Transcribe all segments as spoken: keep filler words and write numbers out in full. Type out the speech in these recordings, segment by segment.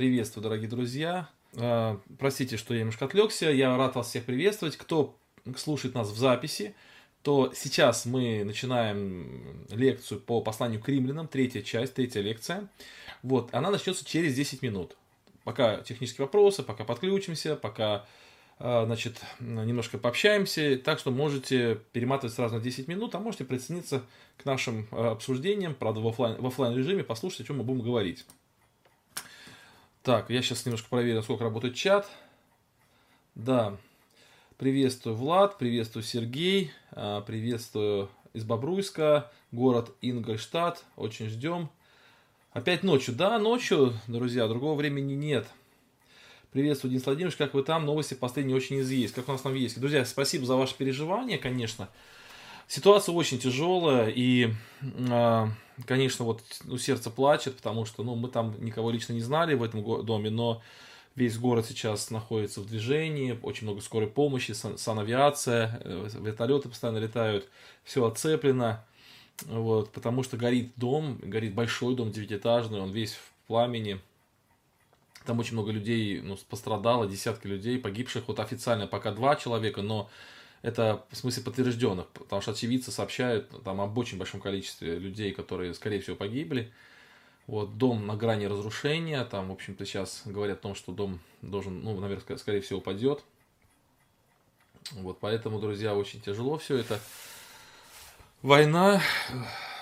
Приветствую, дорогие друзья. Простите, что я немножко отвлекся. Я рад вас всех приветствовать. Кто слушает нас в записи, то сейчас мы начинаем лекцию по посланию к Римлянам. Третья часть, третья лекция. Вот, она начнется через десять минут. Пока технические вопросы, пока подключимся, пока, значит, немножко пообщаемся. Так что можете перематывать сразу на десять минут, а можете присоединиться к нашим обсуждениям, правда, в офлайн, в офлайн режиме, послушать, о чем мы будем говорить. Так, я сейчас немножко проверю, насколько работает чат. Да, приветствую Влад, приветствую Сергей, приветствую из Бобруйска, город Ингольштадт, очень ждем. Опять ночью, да, ночью, друзья, другого времени нет. Приветствую, Денис Владимирович, как вы там, новости последние очень из есть, как у нас там есть. Друзья, спасибо за ваши переживания, конечно. Ситуация очень тяжелая, и, конечно, вот ну, сердце плачет, потому что ну, мы там никого лично не знали в этом доме, но весь город сейчас находится в движении, очень много скорой помощи, санавиация, вертолеты постоянно летают, все отцеплено, вот, потому что горит дом, горит большой дом, девятиэтажный, он весь в пламени. Там очень много людей ну, пострадало, десятки людей, погибших, вот официально пока два человека, но... Это, в смысле, подтвержденных, потому что очевидцы сообщают там об очень большом количестве людей, которые, скорее всего, погибли. Вот, дом на грани разрушения, там, в общем-то, сейчас говорят о том, что дом должен, ну, наверное, скорее всего, упадет. Вот, поэтому, друзья, очень тяжело все это. Война,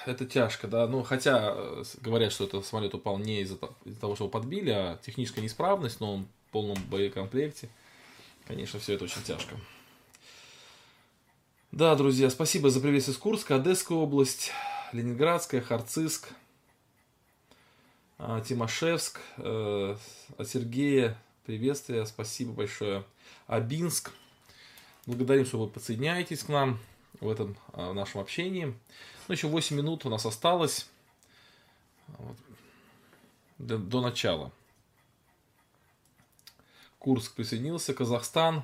это тяжко, да, ну, хотя говорят, что этот самолет упал не из-за того, что его подбили, а техническая неисправность, но он в полном боекомплекте. Конечно, все это очень тяжко. Да, друзья, спасибо за приветствие из Курска, Одесская область, Ленинградская, Харциск, Тимашевск, от Сергея приветствия, спасибо большое, Абинск. Благодарим, что вы подсоединяетесь к нам в этом в нашем общении. Ну, еще восемь минут у нас осталось вот, до, до начала. Курск присоединился, Казахстан.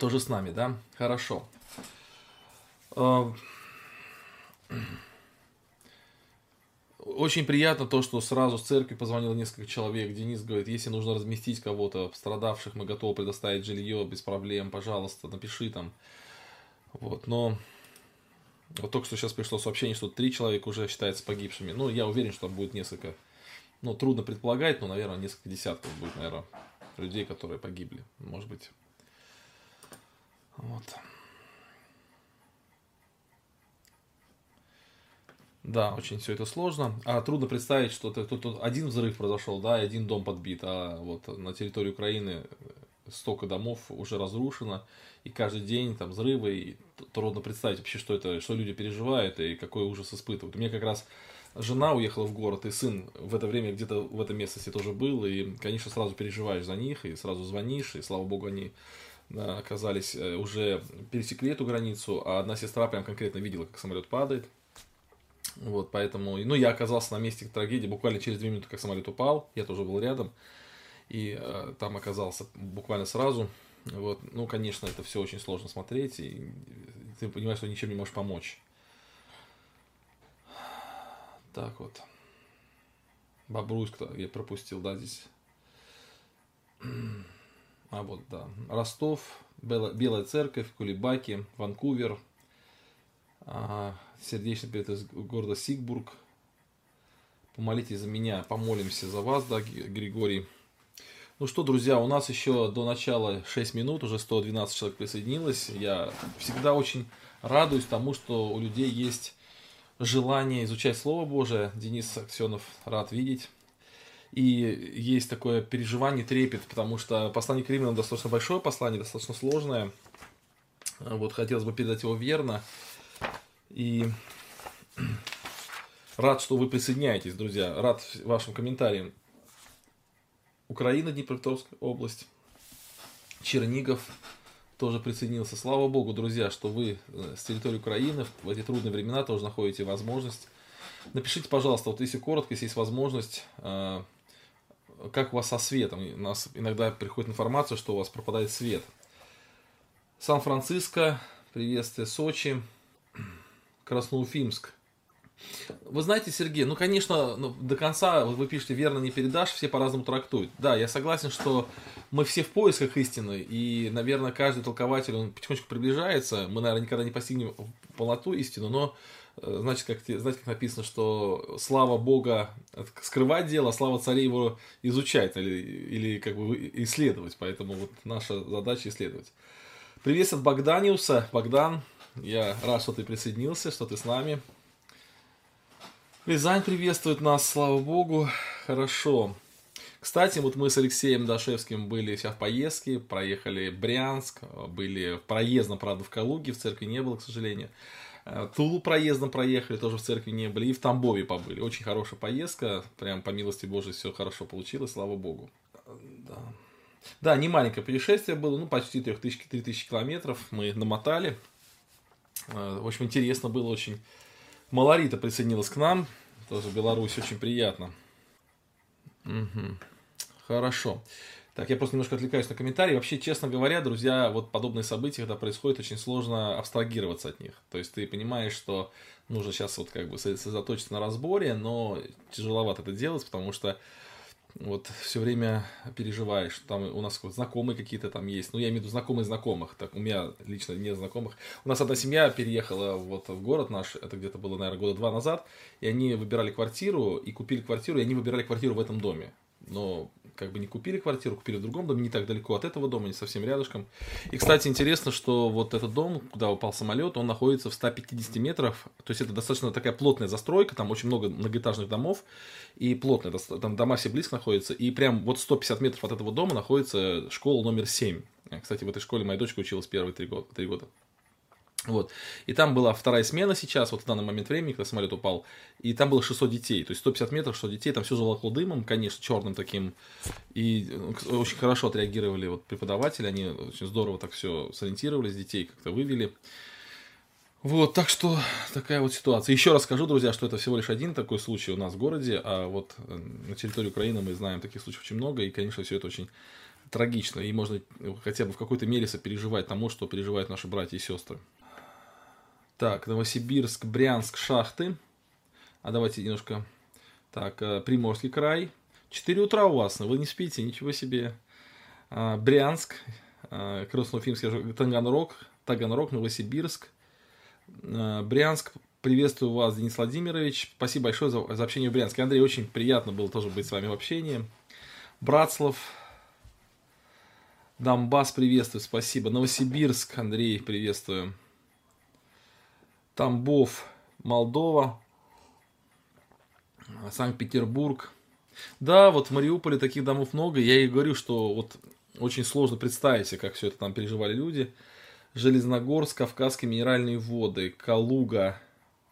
Тоже с нами, да? Хорошо. Очень приятно то, что сразу с церкви позвонило несколько человек. Денис говорит, если нужно разместить кого-то, пострадавших, мы готовы предоставить жилье без проблем, пожалуйста, напиши там. Вот, но вот только что сейчас пришло сообщение, что три человека уже считаются погибшими. Ну, я уверен, что там будет несколько, ну, трудно предполагать, но, наверное, несколько десятков будет, наверное, людей, которые погибли, может быть. Вот. Да, очень все это сложно. А трудно представить, что тут один взрыв произошел, да, и один дом подбит, а вот на территории Украины столько домов уже разрушено, и каждый день там взрывы, и трудно представить вообще, что это, что люди переживают и какой ужас испытывают. У меня как раз жена уехала в город, и сын в это время где-то в этой местности тоже был, и, конечно, сразу переживаешь за них, и сразу звонишь, и, слава богу, они... оказались, уже пересекли эту границу, а одна сестра прям конкретно видела, как самолет падает. Вот, поэтому, ну, я оказался на месте трагедии буквально через две минуты, как самолет упал, я тоже был рядом, и э, там оказался буквально сразу. Вот, ну, конечно, это все очень сложно смотреть, и ты понимаешь, что ничем не можешь помочь. Так вот. Бобруйск, я пропустил, да, здесь... А вот, да, Ростов, Белая Церковь, Кулебаки, Ванкувер, а, сердечный привет из города Сигбург. Помолитесь за меня, помолимся за вас, да, Григорий. Ну что, друзья, у нас еще до начала шесть минут, уже сто двенадцать человек присоединилось. Я всегда очень радуюсь тому, что у людей есть желание изучать Слово Божие. Денис Аксенов, рад видеть. И есть такое переживание, трепет, потому что послание к Римлянам достаточно большое послание, достаточно сложное. Вот, хотелось бы передать его верно. И рад, что вы присоединяетесь, друзья. Рад вашим комментариям. Украина, Днепропетровская область. Чернигов тоже присоединился. Слава Богу, друзья, что вы с территории Украины в эти трудные времена тоже находите возможность. Напишите, пожалуйста, вот если коротко, если есть возможность... Как у вас со светом? У нас иногда приходит информация, что у вас пропадает свет. Сан-Франциско, приветствие, Сочи, Красноуфимск, Вы знаете, Сергей, ну, конечно, ну, до конца, вот вы пишете, верно не передашь, все по-разному трактуют. Да, я согласен, что мы все в поисках истины, и, наверное, каждый толкователь, он потихонечку приближается. Мы, наверное, никогда не постигнем полноту истину, но, значит, как, знаете, как написано, что слава Бога скрывать дело, а слава царей его изучать или, или как бы исследовать. Поэтому вот наша задача исследовать. Привет от Богданиуса. Богдан, я рад, что ты присоединился, что ты с нами. Рязань приветствует нас, слава Богу. Хорошо. Кстати, вот мы с Алексеем Дашевским были сейчас в поездке, проехали Брянск, были проездом, правда, в Калуге, в церкви не было, к сожалению. Тулу проездом проехали, тоже в церкви не были, и в Тамбове побыли. Очень хорошая поездка, прям по милости Божией все хорошо получилось, слава Богу. Да, да, не маленькое путешествие было, ну почти три тысячи километров мы намотали. В общем, интересно было очень. Малорита присоединилась к нам, тоже Беларусь, очень приятно. Угу. Хорошо. Так, я просто немножко отвлекаюсь на комментарии. Вообще, честно говоря, друзья, вот подобные события, когда происходят, очень сложно абстрагироваться от них. То есть ты понимаешь, что нужно сейчас вот как бы сосредоточиться на разборе, но тяжеловато это делать, потому что вот все время переживаешь, что там у нас вот знакомые какие-то там есть. Ну, я имею в виду знакомые знакомых. Так, у меня лично нет знакомых. У нас одна семья переехала вот в город наш, это где-то было, наверное, года два назад, и они выбирали квартиру, и купили квартиру, и они выбирали квартиру в этом доме. Но как бы не купили квартиру, купили в другом доме, не так далеко от этого дома, не совсем рядышком. И, кстати, интересно, что вот этот дом, куда упал самолет, он находится в ста пятидесяти метрах. То есть это достаточно такая плотная застройка, там очень много многоэтажных домов. И плотная, там дома все близко находятся. И прям вот сто пятьдесят метров от этого дома находится школа номер семь. Кстати, в этой школе моя дочка училась первые три года. Три года. Вот. И там была вторая смена сейчас, вот в данный момент времени, когда самолет упал, и там было шестьсот детей, то есть сто пятьдесят метров, шестьсот детей, там все заволокло дымом, конечно, черным таким, и очень хорошо отреагировали вот преподаватели, они очень здорово так все сориентировались, детей как-то вывели. Вот, так что такая вот ситуация. Еще раз скажу, друзья, что это всего лишь один такой случай у нас в городе, а вот на территории Украины мы знаем таких случаев очень много, и, конечно, все это очень трагично, и можно хотя бы в какой-то мере сопереживать тому, что переживают наши братья и сестры. Так, Новосибирск, Брянск, Шахты. А давайте немножко... Так, Приморский край. четыре утра у вас, но вы не спите, ничего себе. Брянск, Красноуфимский, Таганрог, Таганрог, Новосибирск. Брянск, приветствую вас, Денис Владимирович. Спасибо большое за, за общение в Брянске. Андрей, очень приятно было тоже быть с вами в общении. Братслав, Донбасс, приветствую, спасибо. Новосибирск, Андрей, приветствую. Тамбов, Молдова, Санкт-Петербург. Да, вот в Мариуполе таких домов много. Я и говорю, что вот очень сложно представить себе, как все это там переживали люди. Железногорск, Кавказские минеральные воды, Калуга.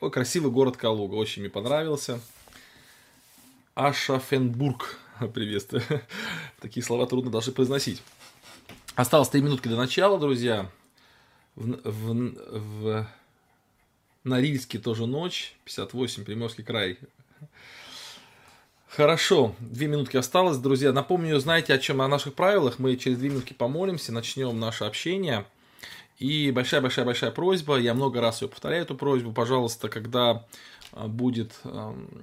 Ой, красивый город Калуга, очень мне понравился. Ашафенбург, приветствую. Такие слова трудно даже произносить. Осталось три минутки до начала, друзья. В... в, в... Норильске тоже ночь, пятьдесят восемь, Приморский край. Хорошо, две минутки осталось, друзья. Напомню, знаете, о чем, о наших правилах. Мы через две минутки помолимся, начнем наше общение. И большая-большая-большая просьба, я много раз ее повторяю, эту просьбу. Пожалуйста, когда будет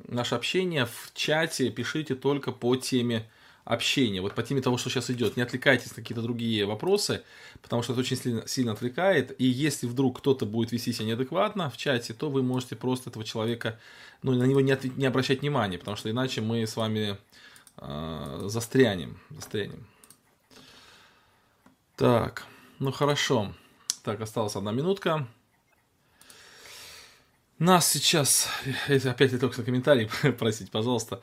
наше общение, в чате пишите только по теме общения, вот по теме того, что сейчас идет. Не отвлекайтесь на какие-то другие вопросы, потому что это очень сильно, сильно отвлекает. И если вдруг кто-то будет вести себя неадекватно в чате, то вы можете просто этого человека, ну, на него не, отв... не обращать внимания, потому что иначе мы с вами э, застрянем. застрянем. Так, ну хорошо. Так, осталась одна минутка. Нас сейчас... Опять я только на комментарии, простите, пожалуйста.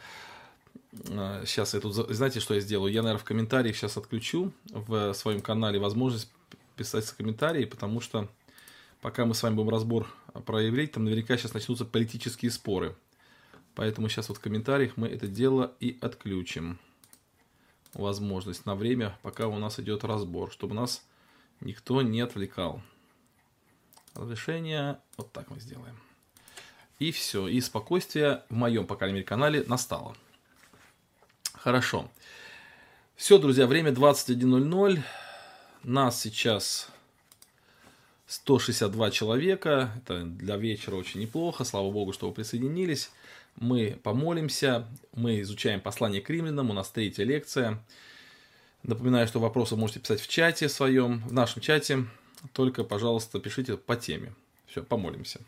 Сейчас я тут, знаете, что я сделаю? Я, наверное, в комментариях сейчас отключу в своем канале возможность писать комментарии, потому что пока мы с вами будем разбор проявлять, там наверняка сейчас начнутся политические споры. Поэтому сейчас вот в комментариях мы это дело и отключим. Возможность на время, пока у нас идет разбор, чтобы нас никто не отвлекал. Разрешение вот так мы сделаем. И все. И спокойствие в моем, по крайней мере, канале настало. Хорошо. Все, друзья, время двадцать один ноль ноль. Нас сейчас сто шестьдесят два человека. Это для вечера очень неплохо. Слава Богу, что вы присоединились. Мы помолимся. Мы изучаем послание к Римлянам. У нас третья лекция. Напоминаю, что вопросы можете писать в чате своем, в нашем чате. Только, пожалуйста, пишите по теме. Все, помолимся.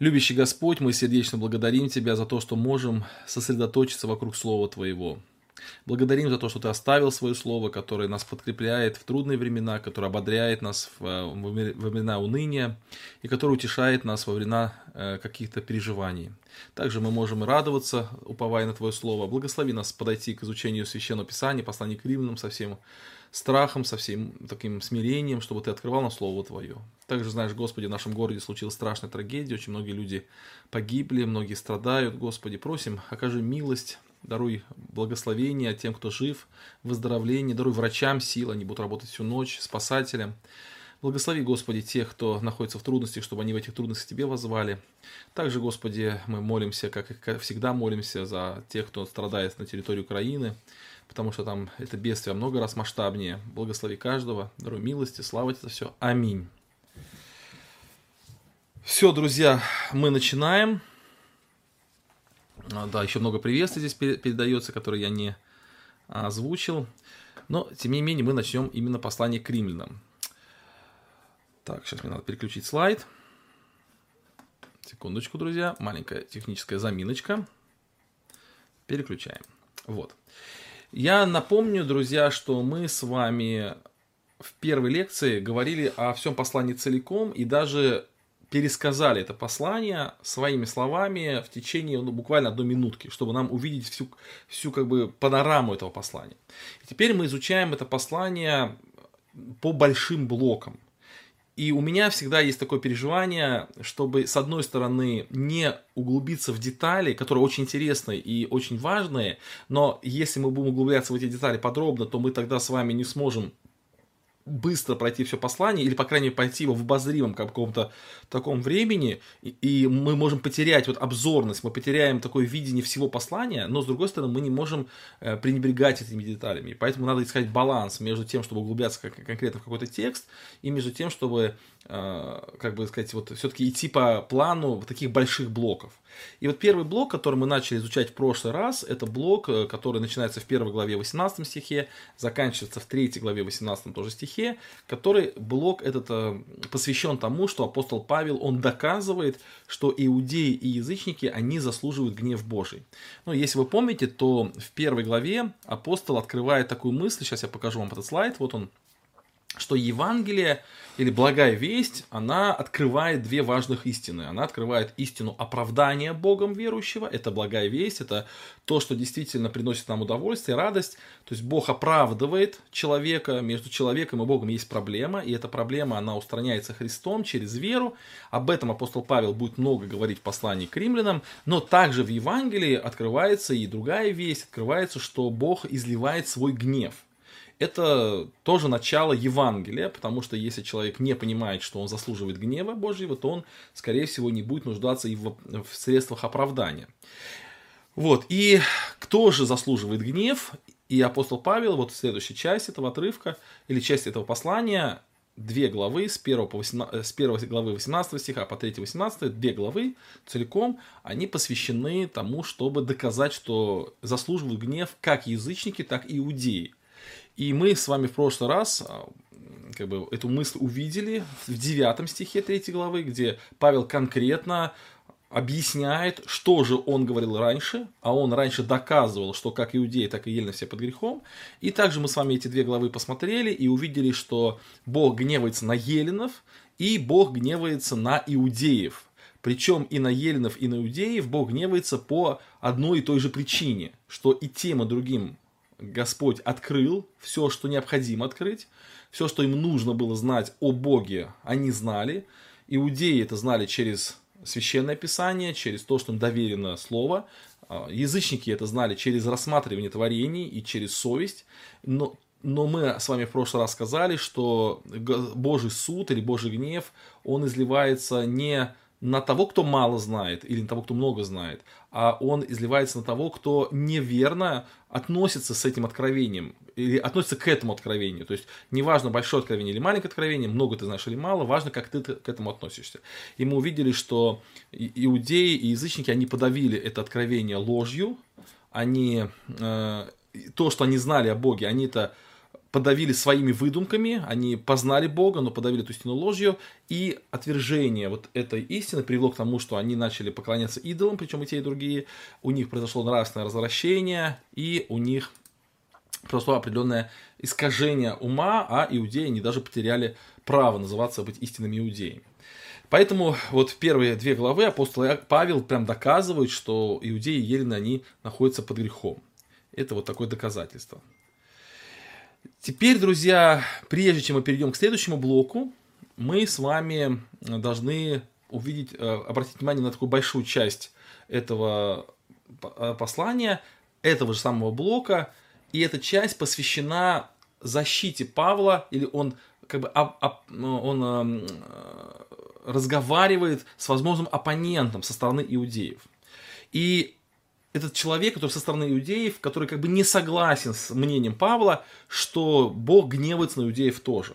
Любящий Господь, мы сердечно благодарим Тебя за то, что можем сосредоточиться вокруг Слова Твоего. Благодарим за то, что Ты оставил Свое Слово, которое нас подкрепляет в трудные времена, которое ободряет нас во времена уныния и которое утешает нас во времена каких-то переживаний. Также мы можем радоваться, уповая на Твое Слово. Благослови нас подойти к изучению Священного Писания, послания к Римлянам со всем страхом, со всем таким смирением, чтобы Ты открывал нам Слово Твое. Также, знаешь, Господи, в нашем городе случилась страшная трагедия, очень многие люди погибли, многие страдают. Господи, просим, окажи милость. Даруй благословение тем, кто жив, выздоровление. Даруй врачам силы, они будут работать всю ночь, спасателям. Благослови, Господи, тех, кто находится в трудностях, чтобы они в этих трудностях Тебе воззвали. Также, Господи, мы молимся, как и всегда молимся, за тех, кто страдает на территории Украины, потому что там это бедствие много раз масштабнее. Благослови каждого, даруй милости, слава Тебе за все. Аминь. Все, друзья, мы начинаем. Да, еще много приветствий здесь передается, которые я не озвучил. Но, тем не менее, мы начнем именно послание к Римлянам. Так, сейчас мне надо переключить слайд. Секундочку, друзья. Маленькая техническая заминочка. Переключаем. Вот. Я напомню, друзья, что мы с вами в первой лекции говорили о всем послании целиком и даже пересказали это послание своими словами в течение ну, буквально одной минутки, чтобы нам увидеть всю, всю как бы, панораму этого послания. И теперь мы изучаем это послание по большим блокам. И у меня всегда есть такое переживание, чтобы, с одной стороны, не углубиться в детали, которые очень интересны и очень важные, но если мы будем углубляться в эти детали подробно, то мы тогда с вами не сможем быстро пройти все послание, или, по крайней мере, пройти его в обозримом каком-то таком времени, и, и мы можем потерять вот обзорность, мы потеряем такое видение всего послания, но, с другой стороны, мы не можем э, пренебрегать этими деталями, поэтому надо искать баланс между тем, чтобы углубляться как, конкретно в какой-то текст, и между тем, чтобы, э, как бы сказать, вот все-таки идти по плану вот таких больших блоков. И вот первый блок, который мы начали изучать в прошлый раз, это блок, который начинается в первой главе восемнадцатом стихе, заканчивается в третьей главе восемнадцатом тоже стихе, который блок этот посвящен тому, что апостол Павел, он доказывает, что иудеи и язычники, они заслуживают гнев Божий. Ну, если вы помните, то в первой главе апостол открывает такую мысль, сейчас я покажу вам этот слайд, вот он, что Евангелие или благая весть, она открывает две важных истины. Она открывает истину оправдания Богом верующего. Это благая весть, это то, что действительно приносит нам удовольствие, радость. То есть Бог оправдывает человека, между человеком и Богом есть проблема, и эта проблема, она устраняется Христом через веру. Об этом апостол Павел будет много говорить в послании к Римлянам, но также в Евангелии открывается и другая весть, открывается, что Бог изливает свой гнев. Это тоже начало Евангелия, потому что если человек не понимает, что он заслуживает гнева Божьего, то он, скорее всего, не будет нуждаться и в средствах оправдания. Вот, и кто же заслуживает гнев? И апостол Павел, вот в следующей части этого отрывка, или части этого послания, две главы, с первой, по восемнадцатой, с первой главы восемнадцатого стиха по третьей восемнадцатой, две главы целиком, они посвящены тому, чтобы доказать, что заслуживают гнев как язычники, так и иудеи. И мы с вами в прошлый раз как бы, эту мысль увидели в девятом стихе третьей главы, где Павел конкретно объясняет, что же он говорил раньше, а он раньше доказывал, что как иудеи, так и елены все под грехом. И также мы с вами эти две главы посмотрели и увидели, что Бог гневается на еленов и Бог гневается на иудеев. Причем и на еленов, и на иудеев Бог гневается по одной и той же причине, что и тем, и другим Господь открыл все, что необходимо открыть, все, что им нужно было знать о Боге, они знали. Иудеи это знали через Священное Писание, через то, что им доверено Слово. Язычники это знали через рассматривание творений и через совесть. Но, но мы с вами в прошлый раз сказали, что Божий суд или Божий гнев, он изливается не на того, кто мало знает, или на того, кто много знает, а он изливается на того, кто неверно относится с этим откровением, или относится к этому откровению. То есть, неважно, большое откровение или маленькое откровение, много ты знаешь или мало, важно, как ты к этому относишься. И мы увидели, что иудеи и язычники, они подавили это откровение ложью, они, э, то, что они знали о Боге, они это подавили своими выдумками, они познали Бога, но подавили эту истину ложью, и отвержение вот этой истины привело к тому, что они начали поклоняться идолам, причем и те, и другие, у них произошло нравственное развращение, и у них произошло определенное искажение ума, а иудеи, они даже потеряли право называться быть истинными иудеями. Поэтому вот первые две главы апостол Павел прям доказывает, что иудеи и елены, они находятся под грехом. Это вот такое доказательство. Теперь, друзья, прежде чем мы перейдем к следующему блоку, мы с вами должны увидеть, обратить внимание на такую большую часть этого послания, этого же самого блока. И эта часть посвящена защите Павла, или он как бы об, об, он, э, разговаривает с возможным оппонентом со стороны иудеев. И этот человек, который со стороны иудеев, который как бы не согласен с мнением Павла, что Бог гневается на иудеев тоже.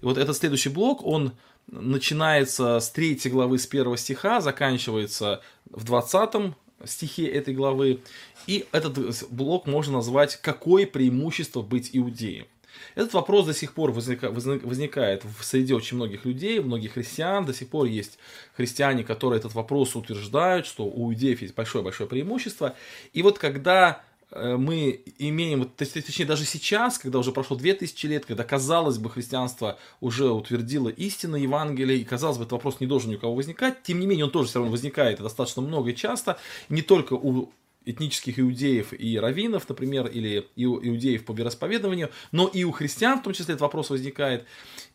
И вот этот следующий блок, он начинается с третьей главы, с первого стиха, заканчивается в двадцатом стихе этой главы. И этот блок можно назвать «Какое преимущество быть иудеем?». Этот вопрос до сих пор возникает в среде очень многих людей, многих христиан. До сих пор есть христиане, которые этот вопрос утверждают, что у иудеев есть большое-большое преимущество. И вот когда мы имеем, точнее даже сейчас, когда уже прошло две тысячи лет, когда, казалось бы, христианство уже утвердило истину Евангелия, и, казалось бы, этот вопрос не должен ни у кого возникать, тем не менее он тоже все равно возникает достаточно много и часто, не только у этнических иудеев и раввинов, например, или иудеев по вероисповеданию, но и у христиан в том числе этот вопрос возникает.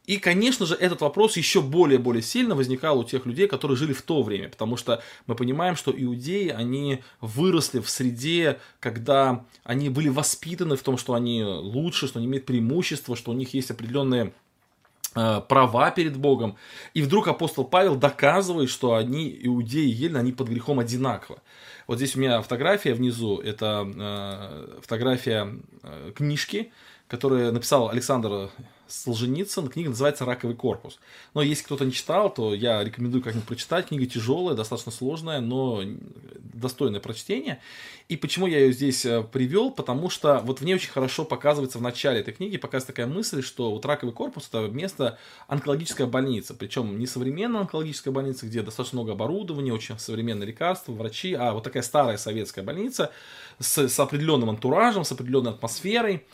И, конечно же, этот вопрос еще более-более сильно возникал у тех людей, которые жили в то время, потому что мы понимаем, что иудеи, они выросли в среде, когда они были воспитаны в том, что они лучше, что они имеют преимущество, что у них есть определенные права перед Богом. И вдруг апостол Павел доказывает, что они, иудеи и елены, они под грехом одинаково. Вот здесь у меня фотография внизу, это э, фотография э, книжки, которую написал Александр Солженицын. Книга называется «Раковый корпус». Но если кто-то не читал, то я рекомендую как-нибудь прочитать. Книга тяжелая, достаточно сложная, но достойное прочтения. И почему я ее здесь привел? Потому что вот в ней очень хорошо показывается в начале этой книги, показывается такая мысль, что вот раковый корпус – это место онкологическая больница. Причем не современная онкологическая больница, где достаточно много оборудования, очень современные лекарства, врачи, а вот такая старая советская больница с, с определенным антуражем, с определенной атмосферой.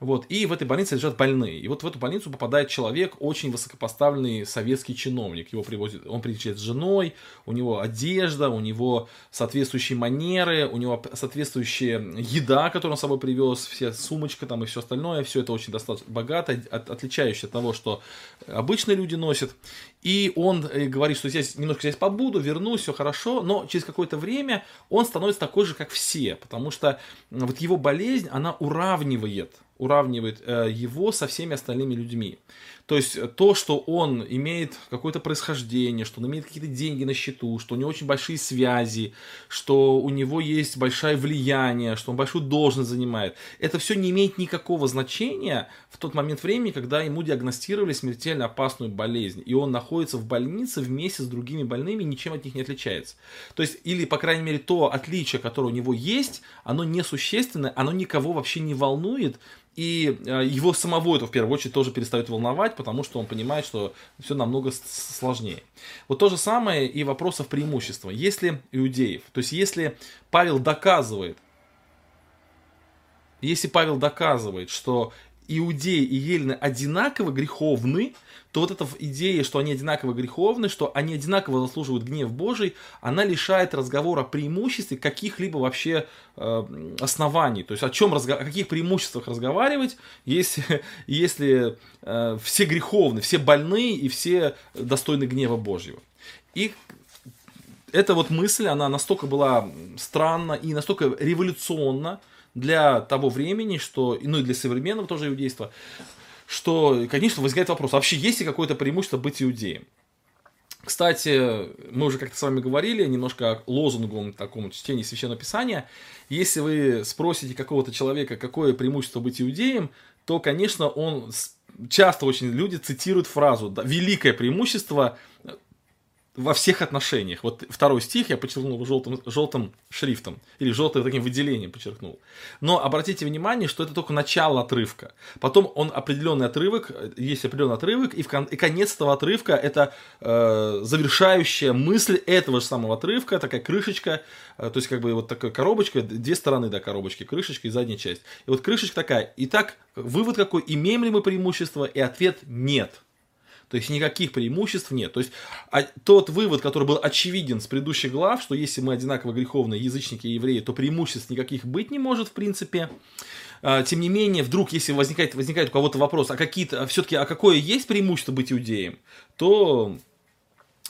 Вот, и в этой больнице лежат больные. И вот в эту больницу попадает человек, очень высокопоставленный советский чиновник. Его привозит, он приезжает с женой, у него одежда, у него соответствующие манеры, у него соответствующая еда, которую он с собой привез, вся сумочка там и все остальное. Все это очень достаточно богато, от, отличающее от того, что обычные люди носят. И он говорит, что здесь немножко здесь побуду, вернусь, все хорошо. Но через какое-то время он становится такой же, как все. Потому что вот его болезнь, она уравнивает... уравнивает его со всеми остальными людьми. То есть то, что он имеет какое-то происхождение, что он имеет какие-то деньги на счету, что у него очень большие связи, что у него есть большое влияние, что он большую должность занимает. Это все не имеет никакого значения в тот момент времени, когда ему диагностировали смертельно опасную болезнь. И он находится в больнице вместе с другими больными, ничем от них не отличается. То есть, или, по крайней мере, то отличие, которое у него есть, оно несущественное, оно никого вообще не волнует, и его самого это, в первую очередь, тоже перестает волновать, потому что он понимает, что все намного сложнее. Вот то же самое и вопросов преимущества. Если иудеев, то есть если Павел доказывает, если Павел доказывает, что иудеи и елены одинаково греховны, то вот эта идея, что они одинаково греховны, что они одинаково заслуживают гнев Божий, она лишает разговора о преимуществе каких-либо вообще э, оснований. То есть о, чем, о каких преимуществах разговаривать, если, если э, все греховны, все больны и все достойны гнева Божьего. И эта вот мысль, она настолько была странна и настолько революционна для того времени, что, ну и для современного тоже иудейства, что, конечно, возникает вопрос, вообще есть ли какое-то преимущество быть иудеем? Кстати, мы уже как-то с вами говорили немножко о лозунговом таком чтении Священного Писания. Если вы спросите какого-то человека, какое преимущество быть иудеем, то, конечно, он часто очень люди цитируют фразу «великое преимущество во всех отношениях». Вот второй стих я подчеркнул желтым, желтым шрифтом, или желтым таким выделением подчеркнул. Но обратите внимание, что это только начало отрывка. Потом он определенный отрывок, есть определенный отрывок, и, в кон, и конец этого отрывка — это э, завершающая мысль этого же самого отрывка, такая крышечка, э, то есть как бы вот такая коробочка, две стороны, да, коробочки, крышечка и задняя часть. И вот крышечка такая. Итак, вывод какой? Имеем ли мы преимущество? И ответ — нет. То есть никаких преимуществ нет. То есть а, тот вывод, который был очевиден с предыдущих глав, что если мы одинаково греховные язычники и евреи, то преимуществ никаких быть не может в принципе. А, тем не менее, вдруг, если возникает, возникает у кого-то вопрос, а какие-то, все-таки, а какое есть преимущество быть иудеем, то...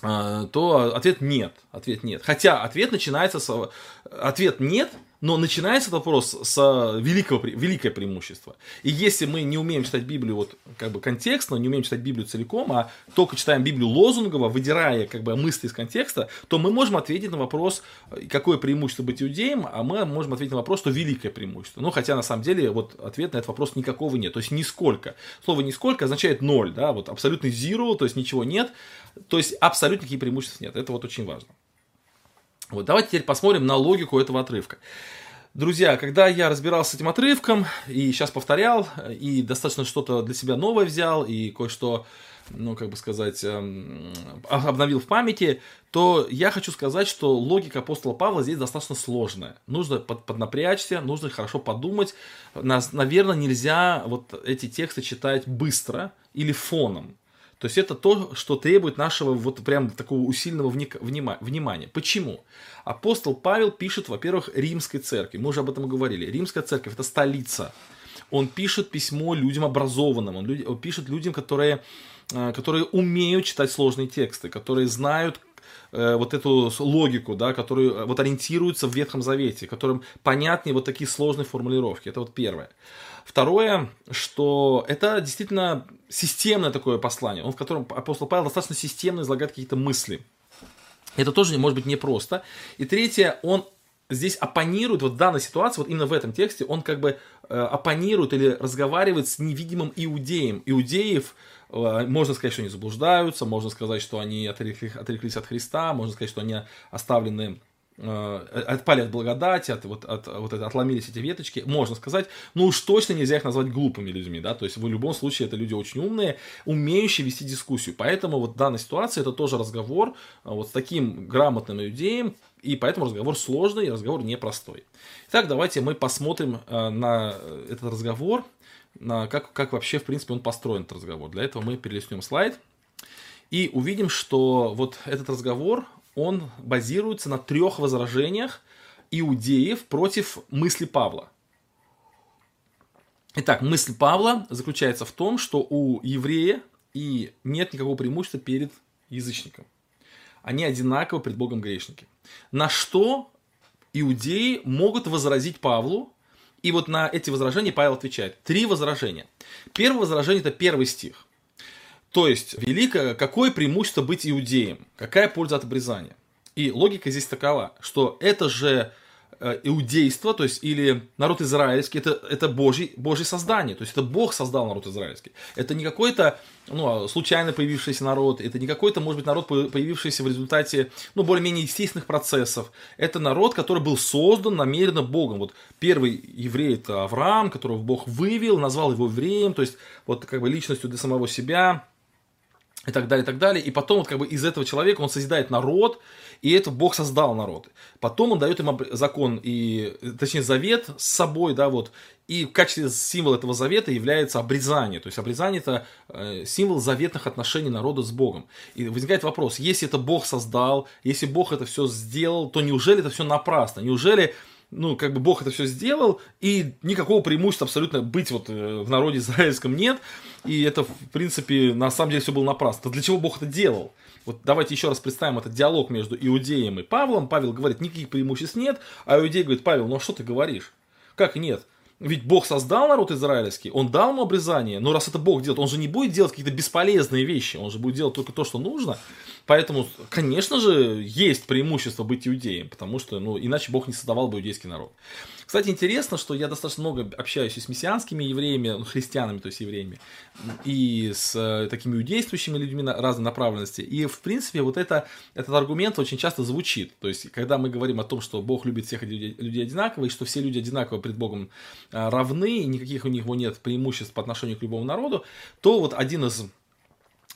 то ответ нет, ответ нет. Хотя ответ начинается с... Ответ нет, но начинается этот вопрос с великого, великое преимущество. И если мы не умеем читать Библию вот, как бы контекстно, не умеем читать Библию целиком, а только читаем Библию лозунгово, выдирая как бы мысли из контекста, то мы можем ответить на вопрос, какое преимущество быть иудеем, а мы можем ответить на вопрос, что великое преимущество. Ну, хотя на самом деле вот ответ на этот вопрос никакого нет, то есть нисколько. Слово «нисколько» означает ноль, да, вот абсолютный zero, то есть ничего нет. То есть абсолютно никаких преимуществ нет. Это вот очень важно. Вот, давайте теперь посмотрим на логику этого отрывка. Друзья, когда я разбирался с этим отрывком, и сейчас повторял, и достаточно что-то для себя новое взял, и кое-что, ну, как бы сказать, обновил в памяти, то я хочу сказать, что логика апостола Павла здесь достаточно сложная. Нужно под, поднапрячься, нужно хорошо подумать. Нас, наверное, нельзя вот эти тексты читать быстро или фоном. То есть это то, что требует нашего вот прям такого усиленного внимания. Почему? Апостол Павел пишет, во-первых, римской церкви. Мы уже об этом говорили. Римская церковь – это столица. Он пишет письмо людям образованным. Он, люд... Он пишет людям, которые... которые умеют читать сложные тексты, которые знают э, вот эту логику, да, которые вот ориентируются в Ветхом Завете, которым понятнее вот такие сложные формулировки. Это вот первое. Второе, что это действительно системное такое послание, в котором апостол Павел достаточно системно излагает какие-то мысли. Это тоже может быть непросто. И третье, он здесь оппонирует, вот в данной ситуации, вот именно в этом тексте, он как бы оппонирует или разговаривает с невидимым иудеем. Иудеев, можно сказать, что они заблуждаются, можно сказать, что они отреклись от Христа, можно сказать, что они оставлены... отпали от благодати, от, вот, от, вот, отломились эти веточки, можно сказать, ну уж точно нельзя их назвать глупыми людьми, да, то есть в любом случае это люди очень умные, умеющие вести дискуссию, поэтому вот в данной ситуации это тоже разговор вот с таким грамотным иудеем, и поэтому разговор сложный, разговор непростой. Итак, давайте мы посмотрим на этот разговор, на как, как вообще, в принципе, он построен, этот разговор. Для этого мы перелистнем слайд и увидим, что вот этот разговор, он базируется на трех возражениях иудеев против мысли Павла. Итак, мысль Павла заключается в том, что у еврея и нет никакого преимущества перед язычником. Они одинаково пред Богом грешники. На что иудеи могут возразить Павлу? И вот на эти возражения Павел отвечает. Три возражения. Первое возражение – это первый стих. То есть, великое, какое преимущество быть иудеем? Какая польза от обрезания? И логика здесь такова, что это же иудейство, то есть, или народ израильский, это, это Божий, Божье создание, то есть, это Бог создал народ израильский. Это не какой-то, ну, случайно появившийся народ, это не какой-то, может быть, народ, появившийся в результате, ну, более-менее естественных процессов. Это народ, который был создан намеренно Богом. Вот первый еврей – это Авраам, которого Бог вывел, назвал его евреем, то есть, вот, как бы, личностью для самого себя. И так далее, и так далее. И потом вот как бы из этого человека он созидает народ, и это Бог создал народ. Потом он дает им закон, и, точнее завет с собой, да, вот. И в качестве символа этого завета является обрезание. То есть обрезание – это символ заветных отношений народа с Богом. И возникает вопрос, если это Бог создал, если Бог это все сделал, то неужели это все напрасно? Неужели... Ну, как бы Бог это все сделал, и никакого преимущества абсолютно быть вот в народе израильском нет, и это, в принципе, на самом деле все было напрасно. То для чего Бог это делал? Вот давайте еще раз представим этот диалог между иудеем и Павлом. Павел говорит, никаких преимуществ нет, а иудей говорит, Павел, ну а что ты говоришь? Как нет? Ведь Бог создал народ израильский, Он дал ему обрезание, но раз это Бог делает, Он же не будет делать какие-то бесполезные вещи, Он же будет делать только то, что нужно. Поэтому, конечно же, есть преимущество быть иудеем, потому что, ну, иначе Бог не создавал бы иудейский народ. Кстати, интересно, что я достаточно много общаюсь и с мессианскими евреями, христианами, то есть евреями, и с такими иудействующими людьми разной направленности. И, в принципе, вот это, этот аргумент очень часто звучит. То есть, когда мы говорим о том, что Бог любит всех людей, людей одинаково, и что все люди одинаково пред Богом равны, и никаких у него нет преимуществ по отношению к любому народу, то вот один из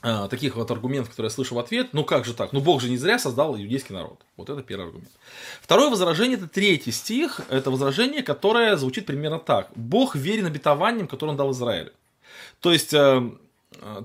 э, таких вот аргументов, которые я слышу в ответ, ну как же так, ну Бог же не зря создал иудейский народ. Вот это первый аргумент. Второе возражение, это третий стих, это возражение, которое звучит примерно так. Бог верен обетованиям, которые он дал Израилю. То есть, э,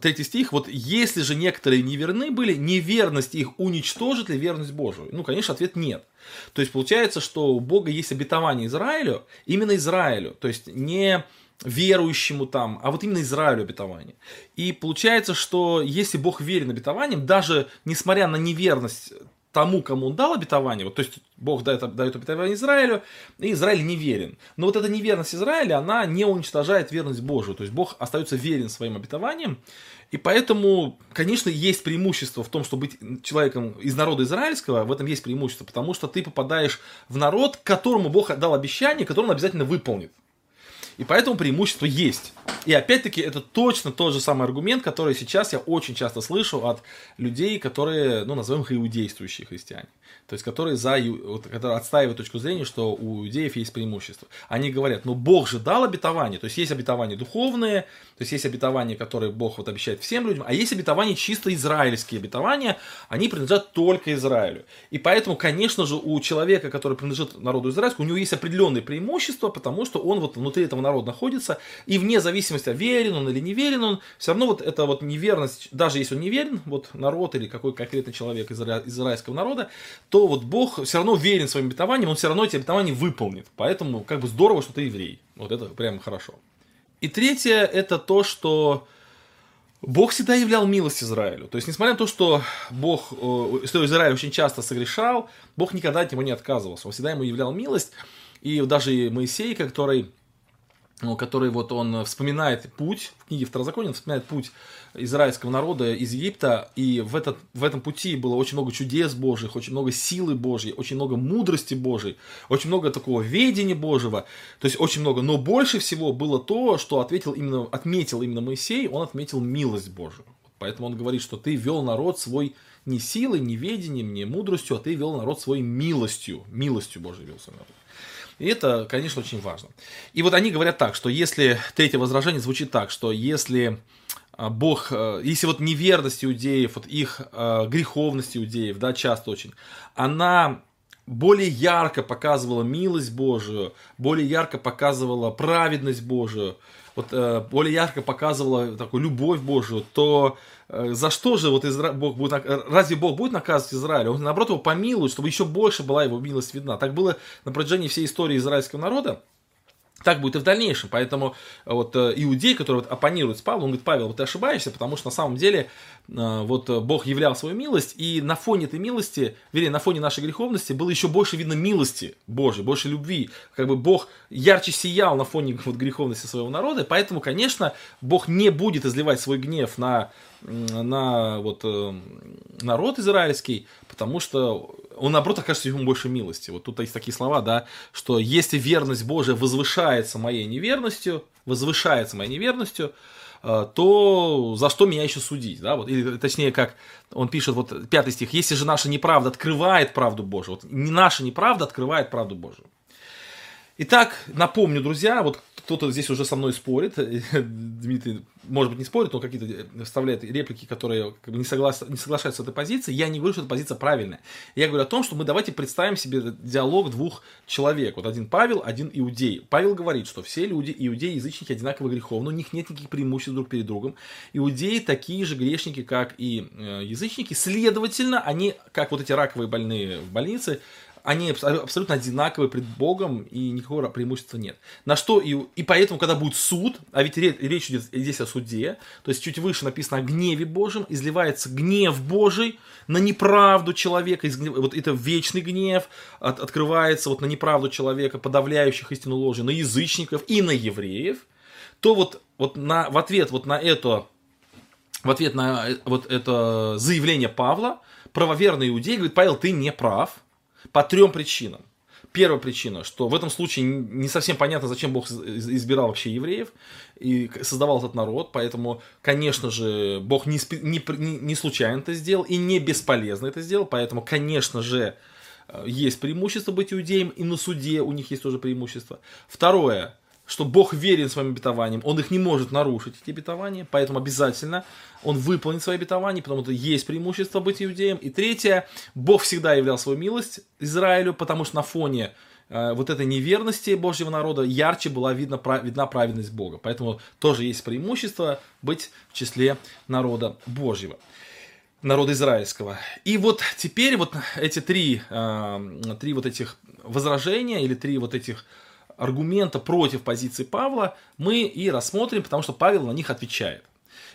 третий стих, вот если же некоторые неверны были, неверность их уничтожит ли верность Божию? Ну, конечно, ответ нет. То есть, получается, что у Бога есть обетование Израилю, именно Израилю, то есть, не верующему там, а вот именно Израилю обетование. И получается, что если Бог верен обетованиям, даже несмотря на неверность тому, кому он дал обетование, вот, то есть Бог дает, дает обетование Израилю, и Израиль не верен. Но вот эта неверность Израиля, она не уничтожает верность Божию, то есть Бог остается верен своим обетованиям, и поэтому, конечно, есть преимущество в том, что быть человеком из народа израильского, в этом есть преимущество, потому что ты попадаешь в народ, которому Бог дал обещание, которое он обязательно выполнит. И поэтому преимущество есть. И опять-таки это точно тот же самый аргумент, который сейчас я очень часто слышу от людей, которые, ну, назовем их иудействующие христиане. То есть, которые, за, которые отстаивают точку зрения, что у иудеев есть преимущество. Они говорят, ну Бог же дал обетование. То есть, есть обетования духовные, то есть, есть обетования, которые Бог вот обещает всем людям, а есть обетования чисто израильские обетования, они принадлежат только Израилю. И поэтому, конечно же, у человека, который принадлежит народу израильскому, у него есть определенные преимущества, потому что он вот внутри этого народа народ находится, и вне зависимости, верен он или не верен он, все равно вот эта вот неверность, даже если он не верен, вот народ или какой конкретный человек из израильского народа, то вот Бог все равно верен своим обетованиям, он все равно эти обетования выполнит. Поэтому как бы здорово, что ты еврей. Вот это прямо хорошо. И третье, это то, что Бог всегда являл милость Израилю. То есть, несмотря на то, что Бог, что Израиль очень часто согрешал, Бог никогда от него не отказывался. Он всегда ему являл милость. И даже Моисей, который... который вот он вспоминает путь, в книге Второзакония он вспоминает путь израильского народа из Египта, и в, этот, в этом пути было очень много чудес Божьих, очень много силы Божьей, очень много мудрости Божьей, очень много такого ведения Божьего, то есть очень много, но больше всего было то, что ответил именно, отметил именно Моисей, он отметил милость Божию. Поэтому он говорит, что ты вел народ свой не силой, не ведением, не мудростью, а ты вел народ свой милостью, милостью Божией вел свой народ. И это, конечно, очень важно. И вот они говорят так, что если... Третье возражение звучит так, что если Бог... Если вот неверность иудеев, вот их греховность иудеев, да, часто очень, она более ярко показывала милость Божию, более ярко показывала праведность Божию, вот, более ярко показывала такую любовь Божию, то за что же вот Изра... Бог будет... разве Бог будет наказывать Израиль? Он, наоборот, его помилует, чтобы еще больше была его милость видна. Так было на протяжении всей истории израильского народа. Так будет и в дальнейшем, поэтому вот иудей, который вот оппонирует с Павлом, он говорит, Павел, вот ты ошибаешься, потому что на самом деле вот Бог являл свою милость, и на фоне этой милости, вернее, на фоне нашей греховности было еще больше видно милости Божьей, больше любви, как бы Бог ярче сиял на фоне вот греховности своего народа, поэтому, конечно, Бог не будет изливать свой гнев на, на вот, народ израильский, потому что он, наоборот, окажется ему больше милости. Вот тут есть такие слова, да, что если верность Божия возвышается моей неверностью, возвышается моей неверностью, то за что меня еще судить, да, вот, или точнее, как он пишет, вот, пятый стих, если же наша неправда открывает правду Божию, вот, не наша неправда открывает правду Божию. Итак, напомню, друзья, вот кто-то здесь уже со мной спорит, Дмитрий, может быть, не спорит, но какие-то вставляет реплики, которые как бы не, соглас... не соглашаются с этой позицией. Я не говорю, что эта позиция правильная. Я говорю о том, что мы давайте представим себе диалог двух человек. Вот один Павел, один иудей. Павел говорит, что все люди, иудеи, язычники, одинаково греховны, у них нет никаких преимуществ друг перед другом. Иудеи такие же грешники, как и язычники. Следовательно, они, как вот эти раковые больные в больнице, они абсолютно одинаковы пред Богом, и никакого преимущества нет. На что и, и поэтому, когда будет суд, а ведь речь идет здесь о суде, то есть чуть выше написано о гневе Божьем, изливается гнев Божий на неправду человека, вот это вечный гнев от, открывается вот на неправду человека, подавляющих истину ложи, на язычников и на евреев, то вот, вот на, в ответ вот на это, в ответ на вот это заявление Павла, правоверный иудей говорит: Павел, ты не прав по трем причинам. Первая причина, что в этом случае не совсем понятно, зачем Бог избирал вообще евреев и создавал этот народ, поэтому, конечно же, Бог не, не, не случайно это сделал и не бесполезно это сделал, поэтому, конечно же, есть преимущество быть иудеем, и на суде у них есть тоже преимущество. Второе, что Бог верен своим обетованиям, Он их не может нарушить, эти обетования, поэтому обязательно Он выполнит свои обетования, потому что есть преимущество быть иудеем. И третье, Бог всегда являл свою милость Израилю, потому что на фоне э, вот этой неверности Божьего народа ярче была видна, прав, видна праведность Бога. Поэтому тоже есть преимущество быть в числе народа Божьего, народа израильского. И вот теперь вот эти три, э, три вот этих возражения или три вот этих аргумента против позиции Павла мы и рассмотрим, потому что Павел на них отвечает.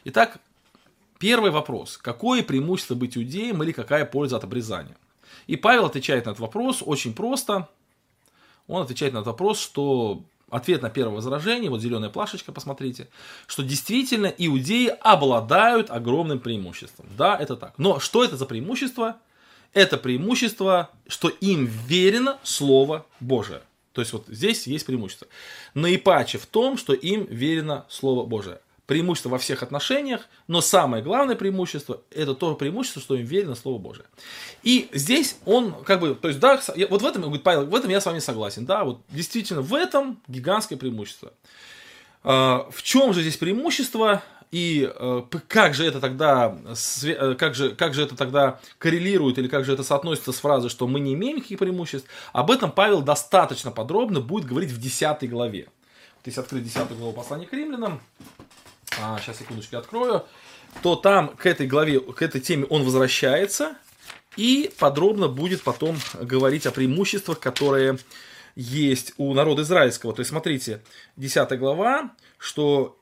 Итак, первый вопрос. Какое преимущество быть иудеем или какая польза от обрезания? И Павел отвечает на этот вопрос очень просто. Он отвечает на этот вопрос, что ответ на первое возражение, вот зеленая плашечка, посмотрите, что действительно иудеи обладают огромным преимуществом. Да, это так. Но что это за преимущество? Это преимущество, что им верено Слово Божие. То есть вот здесь есть преимущество. Наипаче в том, что им верено Слово Божие. Преимущество во всех отношениях, но самое главное преимущество, это то преимущество, что им верено Слово Божие. И здесь он как бы, то есть да, вот в этом, говорит Павел, в этом я с вами согласен. Да, вот действительно в этом гигантское преимущество. В чем же здесь преимущество? И как же это тогда, как же, как же это тогда коррелирует или как же это соотносится с фразой, что мы не имеем никаких преимуществ, об этом Павел достаточно подробно будет говорить в десятой главе. Вот если открыть десятую главу послания к Римлянам, а, сейчас секундочку открою, то там к этой главе, к этой теме он возвращается и подробно будет потом говорить о преимуществах, которые есть у народа израильского. То есть смотрите, десятая глава, что...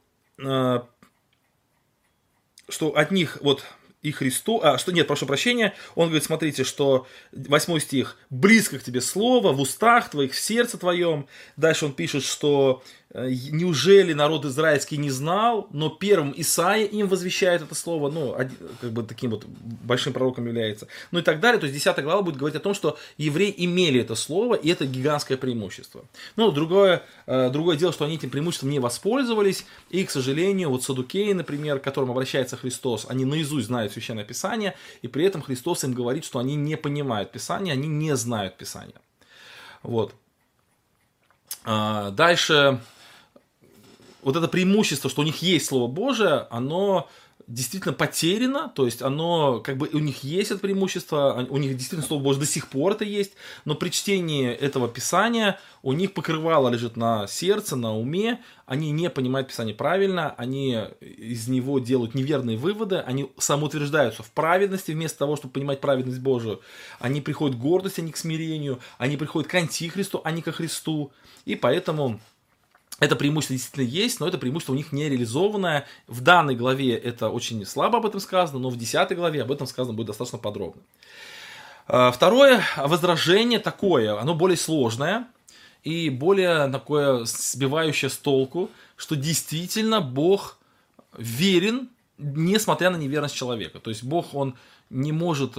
что от них вот и Христос, а, что нет, прошу прощения, он говорит, смотрите, что восьмой стих, близко к тебе слово, в устах твоих, в сердце твоем. Дальше он пишет, что неужели народ израильский не знал, но первым Исаия им возвещает это слово, ну, как бы таким вот большим пророком является, ну и так далее. То есть десятая глава будет говорить о том, что евреи имели это слово, и это гигантское преимущество. Ну, другое, другое дело, что они этим преимуществом не воспользовались, и, к сожалению, вот саддукеи, например, к которым обращается Христос, они наизусть знают Священное Писание, и при этом Христос им говорит, что они не понимают Писание, они не знают Писание. Вот. Дальше... Вот это преимущество, что у них есть Слово Божие, оно действительно потеряно, то есть оно, как бы у них есть это преимущество, у них действительно Слово Божие до сих пор это есть, но при чтении этого Писания у них покрывало лежит на сердце, на уме, они не понимают Писание правильно, они из него делают неверные выводы, они самоутверждаются в праведности вместо того, чтобы понимать праведность Божию, они приходят к гордости, а не к смирению, они приходят к антихристу, а не ко Христу, и поэтому... Это преимущество действительно есть, но это преимущество у них не реализованное. В данной главе это очень слабо об этом сказано, но в десятой главе об этом сказано будет достаточно подробно. Второе возражение такое, оно более сложное и более такое сбивающее с толку, что действительно Бог верен, несмотря на неверность человека. То есть Бог, Он не может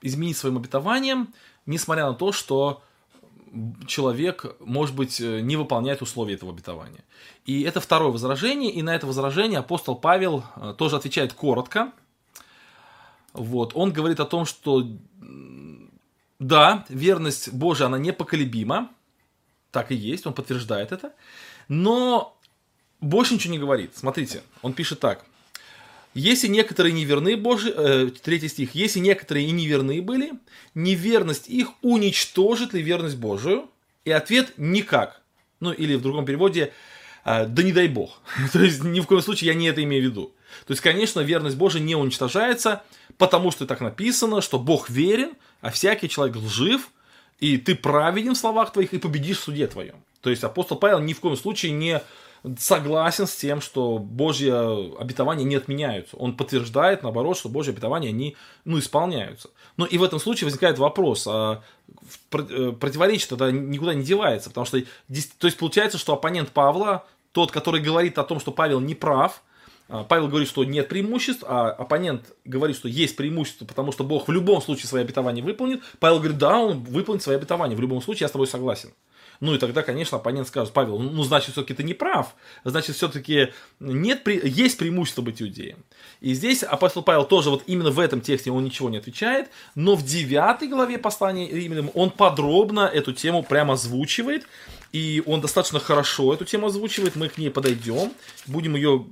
изменить своим обетованием, несмотря на то, что... человек, может быть, не выполняет условия этого обетования. И это второе возражение, и на это возражение апостол Павел тоже отвечает коротко. Вот. Он говорит о том, что да, верность Божия, она непоколебима, так и есть, он подтверждает это, но больше ничего не говорит. Смотрите, он пишет так. Если некоторые неверны Божьи, третий стих, если некоторые и неверны были, неверность их уничтожит ли верность Божию? И ответ никак. Ну или в другом переводе, да не дай Бог. То есть ни в коем случае я не это имею в виду. То есть, конечно, верность Божия не уничтожается, потому что так написано, что Бог верен, а всякий человек лжив. И ты праведен в словах твоих и победишь в суде твоем. То есть апостол Павел ни в коем случае не согласен с тем, что Божьи обетования не отменяются. Он подтверждает, наоборот, что Божьи обетования, они, ну, исполняются. Но и в этом случае возникает вопрос, а противоречие тогда никуда не девается. Потому что, то есть получается, что оппонент Павла, тот, который говорит о том, что Павел не прав, Павел говорит, что нет преимуществ, а оппонент говорит, что есть преимущество, потому что Бог в любом случае свои обетования выполнит. Павел говорит, да, он выполнит свои обетования, в любом случае я с тобой согласен. Ну и тогда, конечно, оппонент скажет, Павел, ну значит, все-таки ты не прав, значит, все-таки нет, есть преимущество быть иудеем. И здесь апостол Павел тоже вот именно в этом тексте он ничего не отвечает, но в девятой главе послания Римлянам он подробно эту тему прямо озвучивает, и он достаточно хорошо эту тему озвучивает, мы к ней подойдем, будем ее,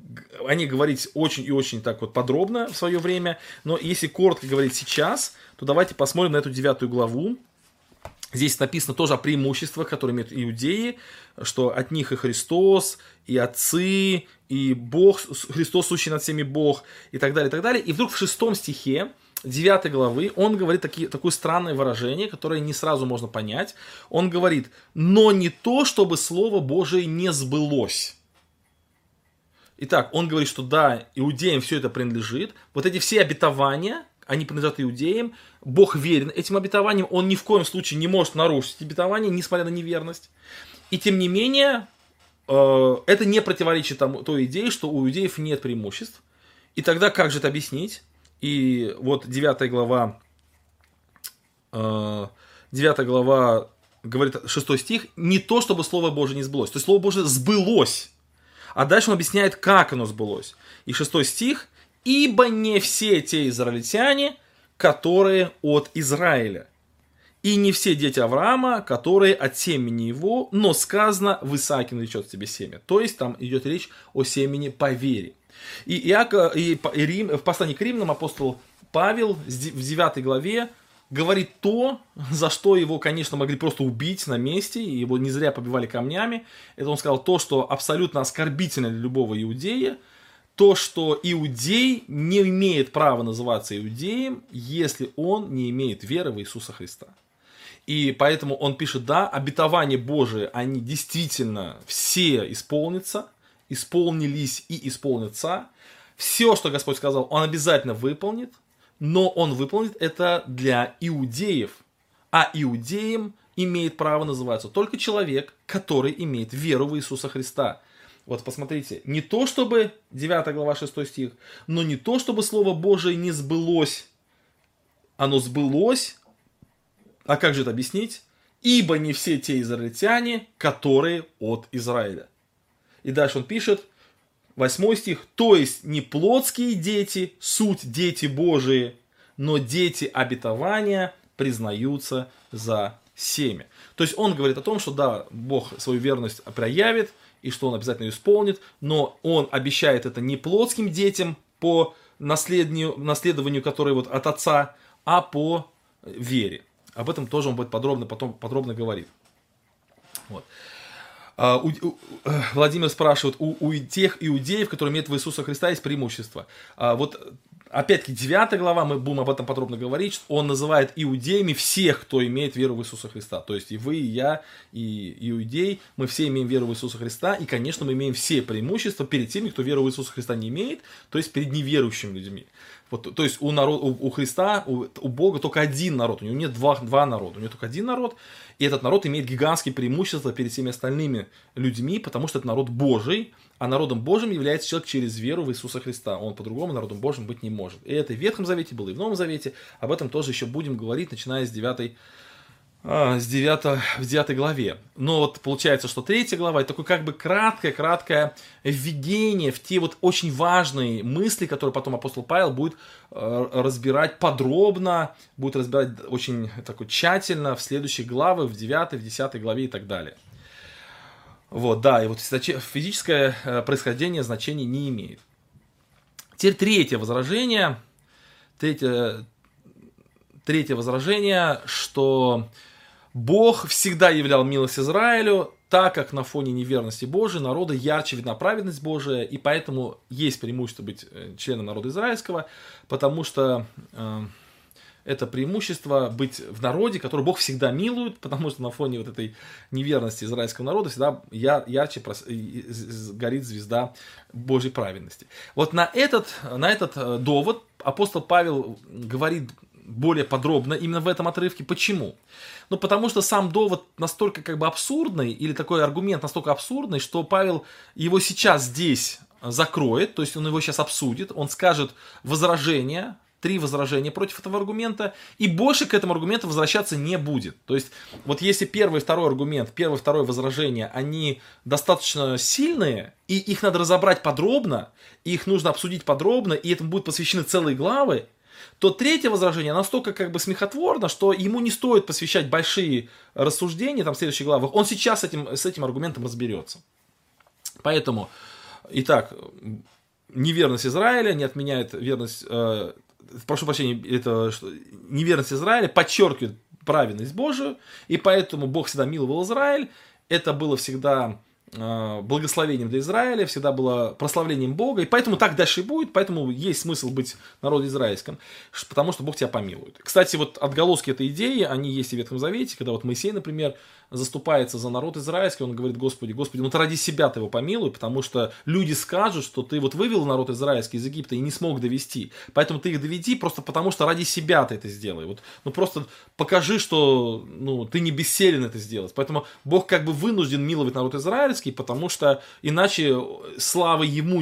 о ней говорить очень и очень так вот подробно в свое время, но если коротко говорить сейчас, то давайте посмотрим на эту девятую главу. Здесь написано тоже о преимуществах, которые имеют иудеи, что от них и Христос, и отцы, и Бог, Христос сущий над всеми Бог, и так далее, и так далее. И вдруг в шестом стихе девятой главы он говорит такие, такое странное выражение, которое не сразу можно понять. Он говорит, но не то, чтобы Слово Божие не сбылось. Итак, он говорит, что да, иудеям все это принадлежит, вот эти все обетования, они принадлежат иудеям, Бог верен этим обетованиям, он ни в коем случае не может нарушить обетование, несмотря на неверность. И тем не менее, это не противоречит тому, той идее, что у иудеев нет преимуществ. И тогда как же это объяснить? И вот девятая глава, девятая глава, говорит шестой стих, не то, чтобы Слово Божие не сбылось. То есть Слово Божие сбылось. А дальше он объясняет, как оно сбылось. И шестой стих, ибо не все те израильтяне, которые от Израиля, и не все дети Авраама, которые от семени его, но сказано, в Исааке наречет тебе семя. То есть там идет речь о семени по вере. И, Иаков, и, и Рим, в послании к Римлянам апостол Павел в девятой главе говорит то, за что его, конечно, могли просто убить на месте, и его не зря побивали камнями. Это он сказал то, что абсолютно оскорбительно для любого иудея, то, что иудей не имеет права называться иудеем, если он не имеет веры в Иисуса Христа. И поэтому он пишет, да, обетования Божии, они действительно все исполнятся, исполнились и исполнятся. Все, что Господь сказал, он обязательно выполнит, но он выполнит это для иудеев. А иудеем имеет право называться только человек, который имеет веру в Иисуса Христа. Вот посмотрите, не то чтобы, девятая глава, шестой стих, но не то чтобы Слово Божие не сбылось, оно сбылось, а как же это объяснить? Ибо не все те израильтяне, которые от Израиля. И дальше он пишет, восьмой стих, то есть не плотские дети, суть дети Божии, но дети обетования признаются за семя. То есть он говорит о том, что да, Бог свою верность проявит, и что он обязательно исполнит, но он обещает это не плотским детям по наследованию, которое вот от отца, а по вере. Об этом тоже он будет подробно, потом подробно говорит. Вот. А, у, у, Владимир спрашивает, у, у тех иудеев, которые имеют в Иисуса Христа, есть преимущество. А, вот опять-таки девятая глава, мы будем об этом подробно говорить, он называет иудеями всех, кто имеет веру в Иисуса Христа. То есть и вы, и я, и иудей, мы все имеем веру в Иисуса Христа, и, конечно, мы имеем все преимущества перед теми, кто веру в Иисуса Христа не имеет, то есть перед неверующими людьми. Вот, то есть у, народ, у, у Христа, у, у Бога только один народ, у него нет два, два народа, у него только один народ, и этот народ имеет гигантские преимущества перед всеми остальными людьми, потому что это народ Божий, а народом Божьим является человек через веру в Иисуса Христа, он по-другому народом Божьим быть не может. И это и в Ветхом Завете было, и в Новом Завете, об этом тоже еще будем говорить, начиная с девятой, с девятой, в девятой главе. Но вот получается, что третья глава, это такое как бы краткое-краткое введение в те вот очень важные мысли, которые потом апостол Павел будет разбирать подробно, будет разбирать очень такой тщательно в следующей главе, в девятой, в десятой главе и так далее. Вот, да, и вот физическое происхождение значения не имеет. Теперь третье возражение, третье, третье возражение, что Бог всегда являл милость Израилю, так как на фоне неверности Божией народа ярче видна праведность Божия, и поэтому есть преимущество быть членом народа израильского, потому что... это преимущество быть в народе, который Бог всегда милует, потому что на фоне вот этой неверности израильского народа всегда я, ярче прос, горит звезда Божьей праведности. Вот на этот, на этот довод апостол Павел говорит более подробно именно в этом отрывке. Почему? Ну, потому что сам довод настолько как бы абсурдный, или такой аргумент настолько абсурдный, что Павел его сейчас здесь закроет, то есть он его сейчас обсудит, он скажет возражения, три возражения против этого аргумента, и больше к этому аргументу возвращаться не будет. То есть, вот если первый и второй аргумент, первое и второе возражение, они достаточно сильные, и их надо разобрать подробно, и их нужно обсудить подробно, и этому будут посвящены целые главы, то третье возражение настолько как бы смехотворно, что ему не стоит посвящать большие рассуждения там, в следующих главах. Он сейчас с этим, с этим аргументом разберется. Поэтому, итак, неверность Израиля не отменяет верность... Э, прошу прощения, это что, неверность Израиля подчеркивает праведность Божию, и поэтому Бог всегда миловал Израиль. Это было всегда... благословением для Израиля, всегда было прославлением Бога, и поэтому так дальше и будет, поэтому есть смысл быть народом израильским, потому что Бог тебя помилует. Кстати, вот отголоски этой идеи, они есть и в Ветхом Завете, когда вот Моисей, например, заступается за народ израильский, он говорит: Господи, Господи, ну ты ради себя ты его помилуй, потому что люди скажут, что ты вот вывел народ израильский из Египта и не смог довести, поэтому ты их доведи просто потому, что ради себя ты это сделай, вот, ну просто покажи, что ну, ты не бессилен это сделать, поэтому Бог как бы вынужден миловать народ израильский, потому что иначе слава ему,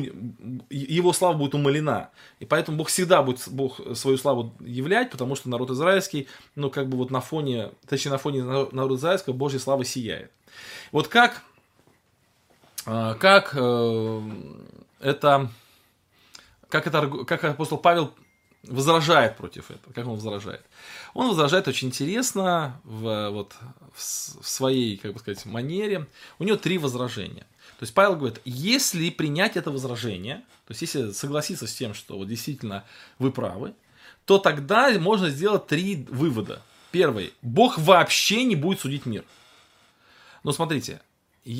его слава будет умалена. И поэтому Бог всегда будет Бог свою славу являть, потому что народ израильский, ну как бы вот на фоне, точнее на фоне народа израильского Божья слава сияет. Вот как, как это, как это, как апостол Павел возражает против этого, как он возражает? Он возражает очень интересно в, вот, в своей, как бы сказать, манере. У него три возражения. То есть Павел говорит, если принять это возражение, то есть если согласиться с тем, что вот, действительно вы правы, то тогда можно сделать три вывода. Первый. Бог вообще не будет судить мир. Но смотрите,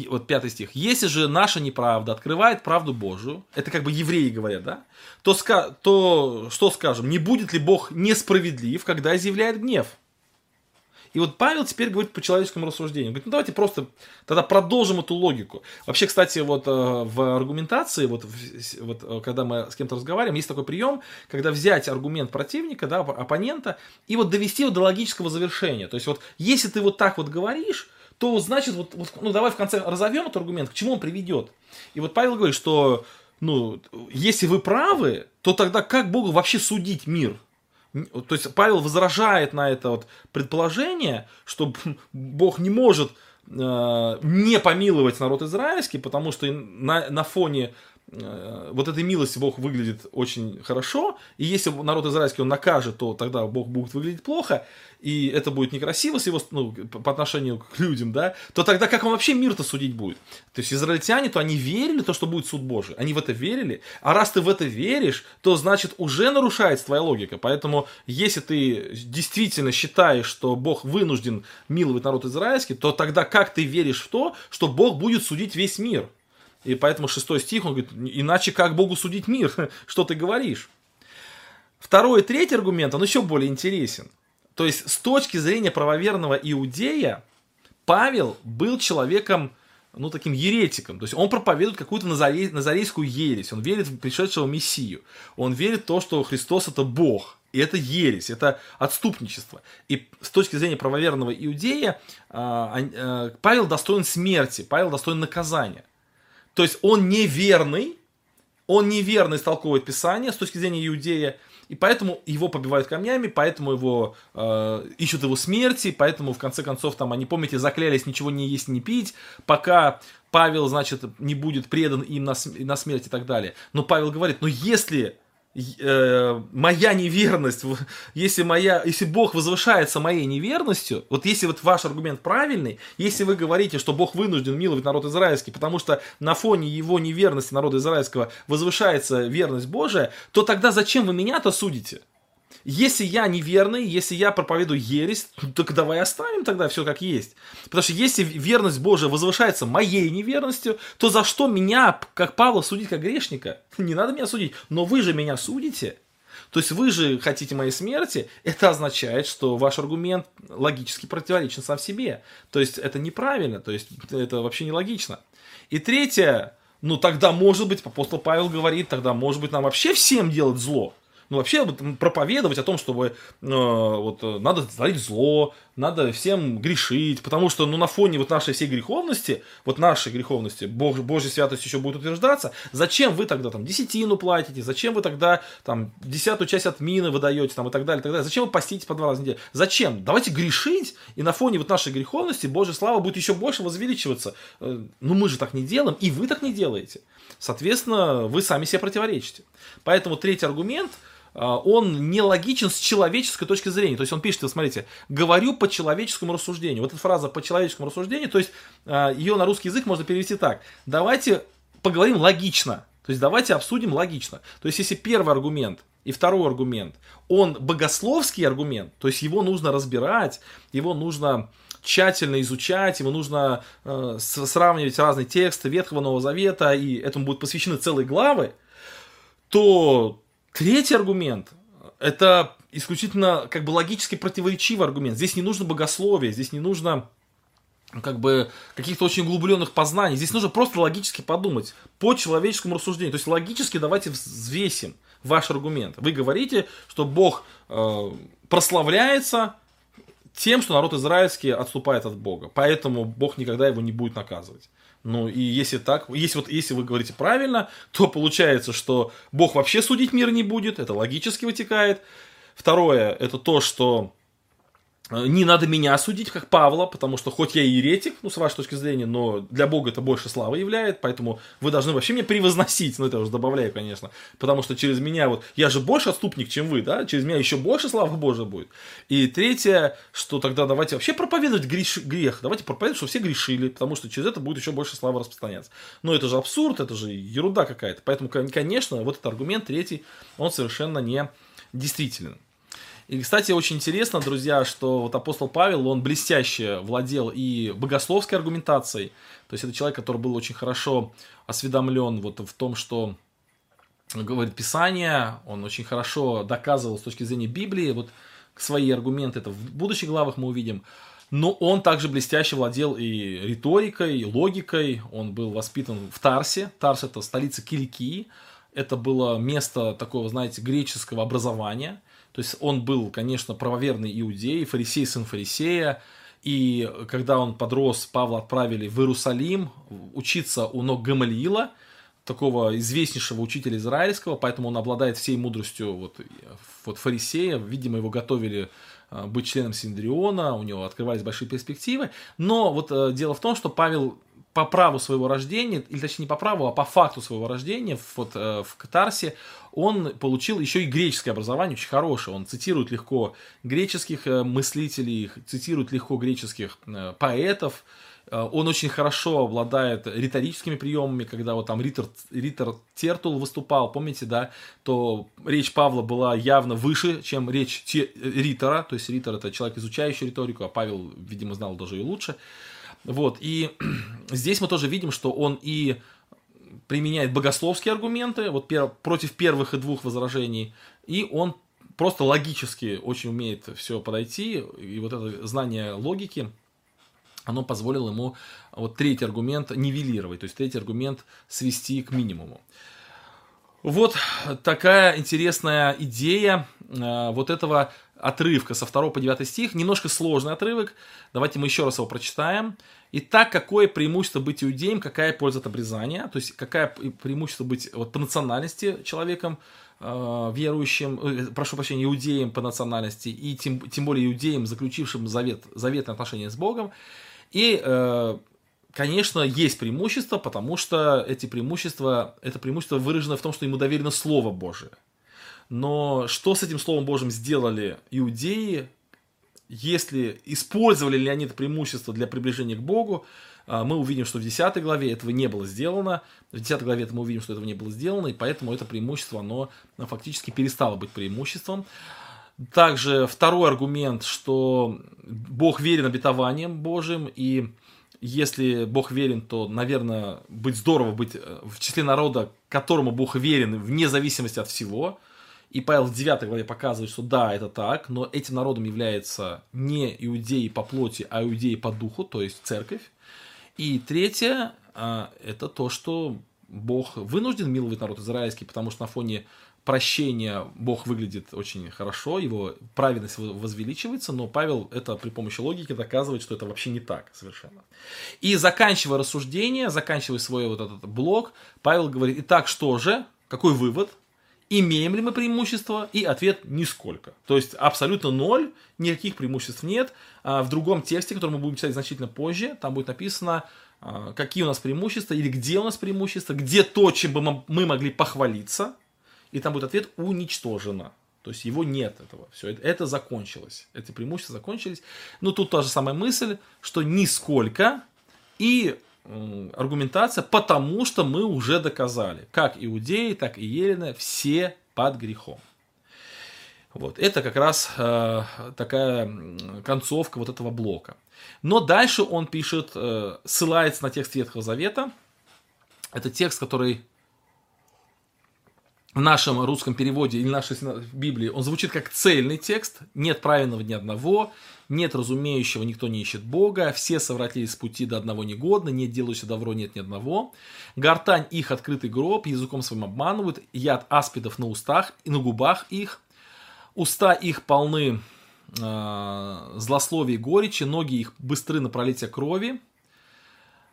вот пятый стих. Если же наша неправда открывает правду Божию, это как бы евреи говорят, да? То, ска- то что скажем? Не будет ли Бог несправедлив, когда изъявляет гнев? И вот Павел теперь говорит по человеческому рассуждению. Он говорит, ну давайте просто тогда продолжим эту логику. Вообще, кстати, вот в аргументации, вот, вот когда мы с кем-то разговариваем, есть такой прием, когда взять аргумент противника, да, оппонента, и вот довести его до логического завершения. То есть вот если ты вот так вот говоришь, то, значит, вот, вот, ну, давай в конце разовьем этот аргумент, к чему он приведет. И вот Павел говорит, что, ну, если вы правы, то тогда как Богу вообще судить мир? То есть Павел возражает на это вот предположение, что Бог не может э, не помиловать народ израильский, потому что на, на фоне э, вот этой милости Бог выглядит очень хорошо, и если народ израильский он накажет, то тогда Бог будет выглядеть плохо, и это будет некрасиво с его, ну, по отношению к людям, да, то тогда как он вообще мир-то судить будет? То есть израильтяне, то они верили, то, что будет суд Божий, они в это верили, а раз ты в это веришь, то значит уже нарушается твоя логика, поэтому если ты действительно считаешь, что Бог вынужден миловать народ израильский, то тогда как ты веришь в то, что Бог будет судить весь мир? И поэтому шестой стих, он говорит, иначе как Богу судить мир? Что ты говоришь? Второй и третий аргумент, он еще более интересен. То есть, с точки зрения правоверного иудея, Павел был человеком, ну, таким еретиком. То есть, он проповедует какую-то назарей, назарейскую ересь. Он верит в пришедшего Мессию. Он верит в то, что Христос – это Бог. И это ересь, это отступничество. И с точки зрения правоверного иудея, Павел достоин смерти, Павел достоин наказания. То есть, он неверный, он неверно истолковывает Писание с точки зрения иудея, и поэтому его побивают камнями, поэтому его э, ищут его смерти, поэтому в конце концов там они, помните, заклялись ничего не есть, не пить, пока Павел, значит, не будет предан им на, на смерть и так далее. Но Павел говорит, ну если э, моя неверность, если, моя, если Бог возвышается моей неверностью, вот если вот ваш аргумент правильный, если вы говорите, что Бог вынужден миловать народ израильский, потому что на фоне его неверности народа израильского возвышается верность Божия, то тогда зачем вы меня-то судите? Если я неверный, если я проповедую ересь, так давай оставим тогда все как есть. Потому что если верность Божия возвышается моей неверностью, то за что меня, как Павла, судить как грешника? Не надо меня судить, но вы же меня судите. То есть вы же хотите моей смерти, это означает, что ваш аргумент логически противоречен сам себе. То есть это неправильно, то есть это вообще нелогично. И третье, ну тогда может быть, апостол Павел говорит, тогда может быть нам вообще всем делать зло. Ну вообще проповедовать о том, чтобы э, вот, надо творить зло, надо всем грешить, потому что ну, на фоне вот нашей всей греховности, вот нашей греховности, Бог, Божья святость еще будет утверждаться, зачем вы тогда там десятину платите, зачем вы тогда там десятую часть отмины выдаете там, и так далее, и так далее, зачем вы постите по два раза в неделю, зачем? Давайте грешить, и на фоне вот нашей греховности Божья слава будет еще больше возвеличиваться. Э, ну мы же так не делаем, и вы так не делаете. Соответственно, вы сами себе противоречите. Поэтому третий аргумент, он нелогичен с человеческой точки зрения. То есть он пишет, вот смотрите, говорю по человеческому рассуждению. Вот эта фраза по человеческому рассуждению, то есть ее на русский язык можно перевести так. Давайте поговорим логично. То есть давайте обсудим логично. То есть если первый аргумент и второй аргумент, он богословский аргумент, то есть его нужно разбирать, его нужно тщательно изучать, ему нужно э, сравнивать разные тексты Ветхого, Нового Завета, и этому будут посвящены целые главы, то третий аргумент – это исключительно как бы логически противоречивый аргумент. Здесь не нужно богословие, здесь не нужно как бы каких-то очень углубленных познаний, здесь нужно просто логически подумать по человеческому рассуждению. То есть логически давайте взвесим ваш аргумент. Вы говорите, что Бог э, прославляется тем, что народ израильский отступает от Бога. Поэтому Бог никогда его не будет наказывать. Ну и если так, если, вот, если вы говорите правильно, то получается, что Бог вообще судить мир не будет. Это логически вытекает. Второе, это то, что не надо меня судить, как Павла, потому что хоть я и еретик, ну с вашей точки зрения, но для Бога это больше славы являет. Поэтому вы должны вообще меня превозносить. Ну это я уже добавляю, конечно. Потому что через меня, вот я же больше отступник, чем вы, да? Через меня еще больше славы Божьей будет. И третье, что тогда давайте вообще проповедовать греш... грех. Давайте проповедовать, что все грешили, потому что через это будет еще больше славы распространяться. Но это же абсурд, это же ерунда какая-то. Поэтому, конечно, вот этот аргумент третий, он совершенно не действителен. И, кстати, очень интересно, друзья, что вот апостол Павел, он блестяще владел и богословской аргументацией. То есть это человек, который был очень хорошо осведомлен вот в том, что говорит Писание. Он очень хорошо доказывал с точки зрения Библии вот свои аргументы. Это в будущих главах мы увидим. Но он также блестяще владел и риторикой, и логикой. Он был воспитан в Тарсе. Тарс – это столица Киликии. Это было место такого, знаете, греческого образования. То есть он был, конечно, правоверный иудей, фарисей, сын фарисея. И когда он подрос, Павла отправили в Иерусалим учиться у ног Гамалиила, такого известнейшего учителя израильского. Поэтому он обладает всей мудростью вот, вот фарисея. Видимо, его готовили быть членом Синдриона, у него открывались большие перспективы. Но вот дело в том, что Павел по праву своего рождения, или точнее не по праву, а по факту своего рождения вот, в Катарсе, он получил еще и греческое образование, очень хорошее. Он цитирует легко греческих мыслителей, цитирует легко греческих поэтов. Он очень хорошо обладает риторическими приемами, когда вот там ритор, ритор Тертул выступал, помните, да? То речь Павла была явно выше, чем речь те, ритора. То есть ритор – это человек, изучающий риторику, а Павел, видимо, знал даже и лучше. Вот, и здесь мы тоже видим, что он и применяет богословские аргументы вот пер, против первых и двух возражений, и он просто логически очень умеет все подойти, и вот это знание логики, оно позволило ему вот третий аргумент нивелировать, то есть третий аргумент свести к минимуму. Вот такая интересная идея э, вот этого отрывка со второго по девятый стих. Немножко сложный отрывок. Давайте мы еще раз его прочитаем. Итак, какое преимущество быть иудеем, какая польза от обрезания? То есть, какое преимущество быть вот, по национальности человеком, э, верующим, э, прошу прощения, иудеем по национальности, и тем, тем более иудеем, заключившим завет, заветное отношение с Богом. И... Э, Конечно, есть преимущества, потому что эти преимущества, это преимущество выражено в том, что ему доверено Слово Божие. Но что с этим Словом Божьим сделали иудеи, если использовали ли они это преимущество для приближения к Богу? Мы увидим, что в десятой главе этого не было сделано. В десятой главе это мы увидим, что этого не было сделано, и поэтому это преимущество, оно фактически перестало быть преимуществом. Также второй аргумент, что Бог верен обетованиям Божьим, и... Если Бог верен, то, наверное, быть здорово быть в числе народа, которому Бог верен, вне зависимости от всего. И Павел в девятой главе показывает, что да, это так, но этим народом является не иудеи по плоти, а иудеи по духу, то есть церковь. И третье, это то, что Бог вынужден миловать народ израильский, потому что на фоне прощения Бог выглядит очень хорошо, его праведность возвеличивается, но Павел это при помощи логики доказывает, что это вообще не так совершенно. И заканчивая рассуждение, заканчивая свой вот этот блок, Павел говорит: итак, что же, какой вывод? Имеем ли мы преимущество? И ответ – нисколько. То есть абсолютно ноль, никаких преимуществ нет. В другом тексте, который мы будем читать значительно позже, там будет написано, какие у нас преимущества или где у нас преимущества, где то, чем бы мы могли похвалиться. И там будет ответ – уничтожено. То есть его нет, этого. Все, это закончилось. Эти преимущества закончились. Но тут та же самая мысль, что нисколько и... аргументация, потому что мы уже доказали, как иудеи, так и елены, все под грехом. Вот, это как раз э, такая концовка вот этого блока. Но дальше он пишет, э, ссылается на текст Ветхого Завета. Это текст, который в нашем русском переводе или в нашей Библии, он звучит как цельный текст. Нет праведного ни одного, нет разумеющего, никто не ищет Бога, все совратились с пути, до одного негодно, нет делающего добро, нет ни одного. Гортань их открытый гроб, языком своим обманывают, яд аспидов на устах и на губах их. Уста их полны э, злословия и горечи, ноги их быстры на пролитие крови.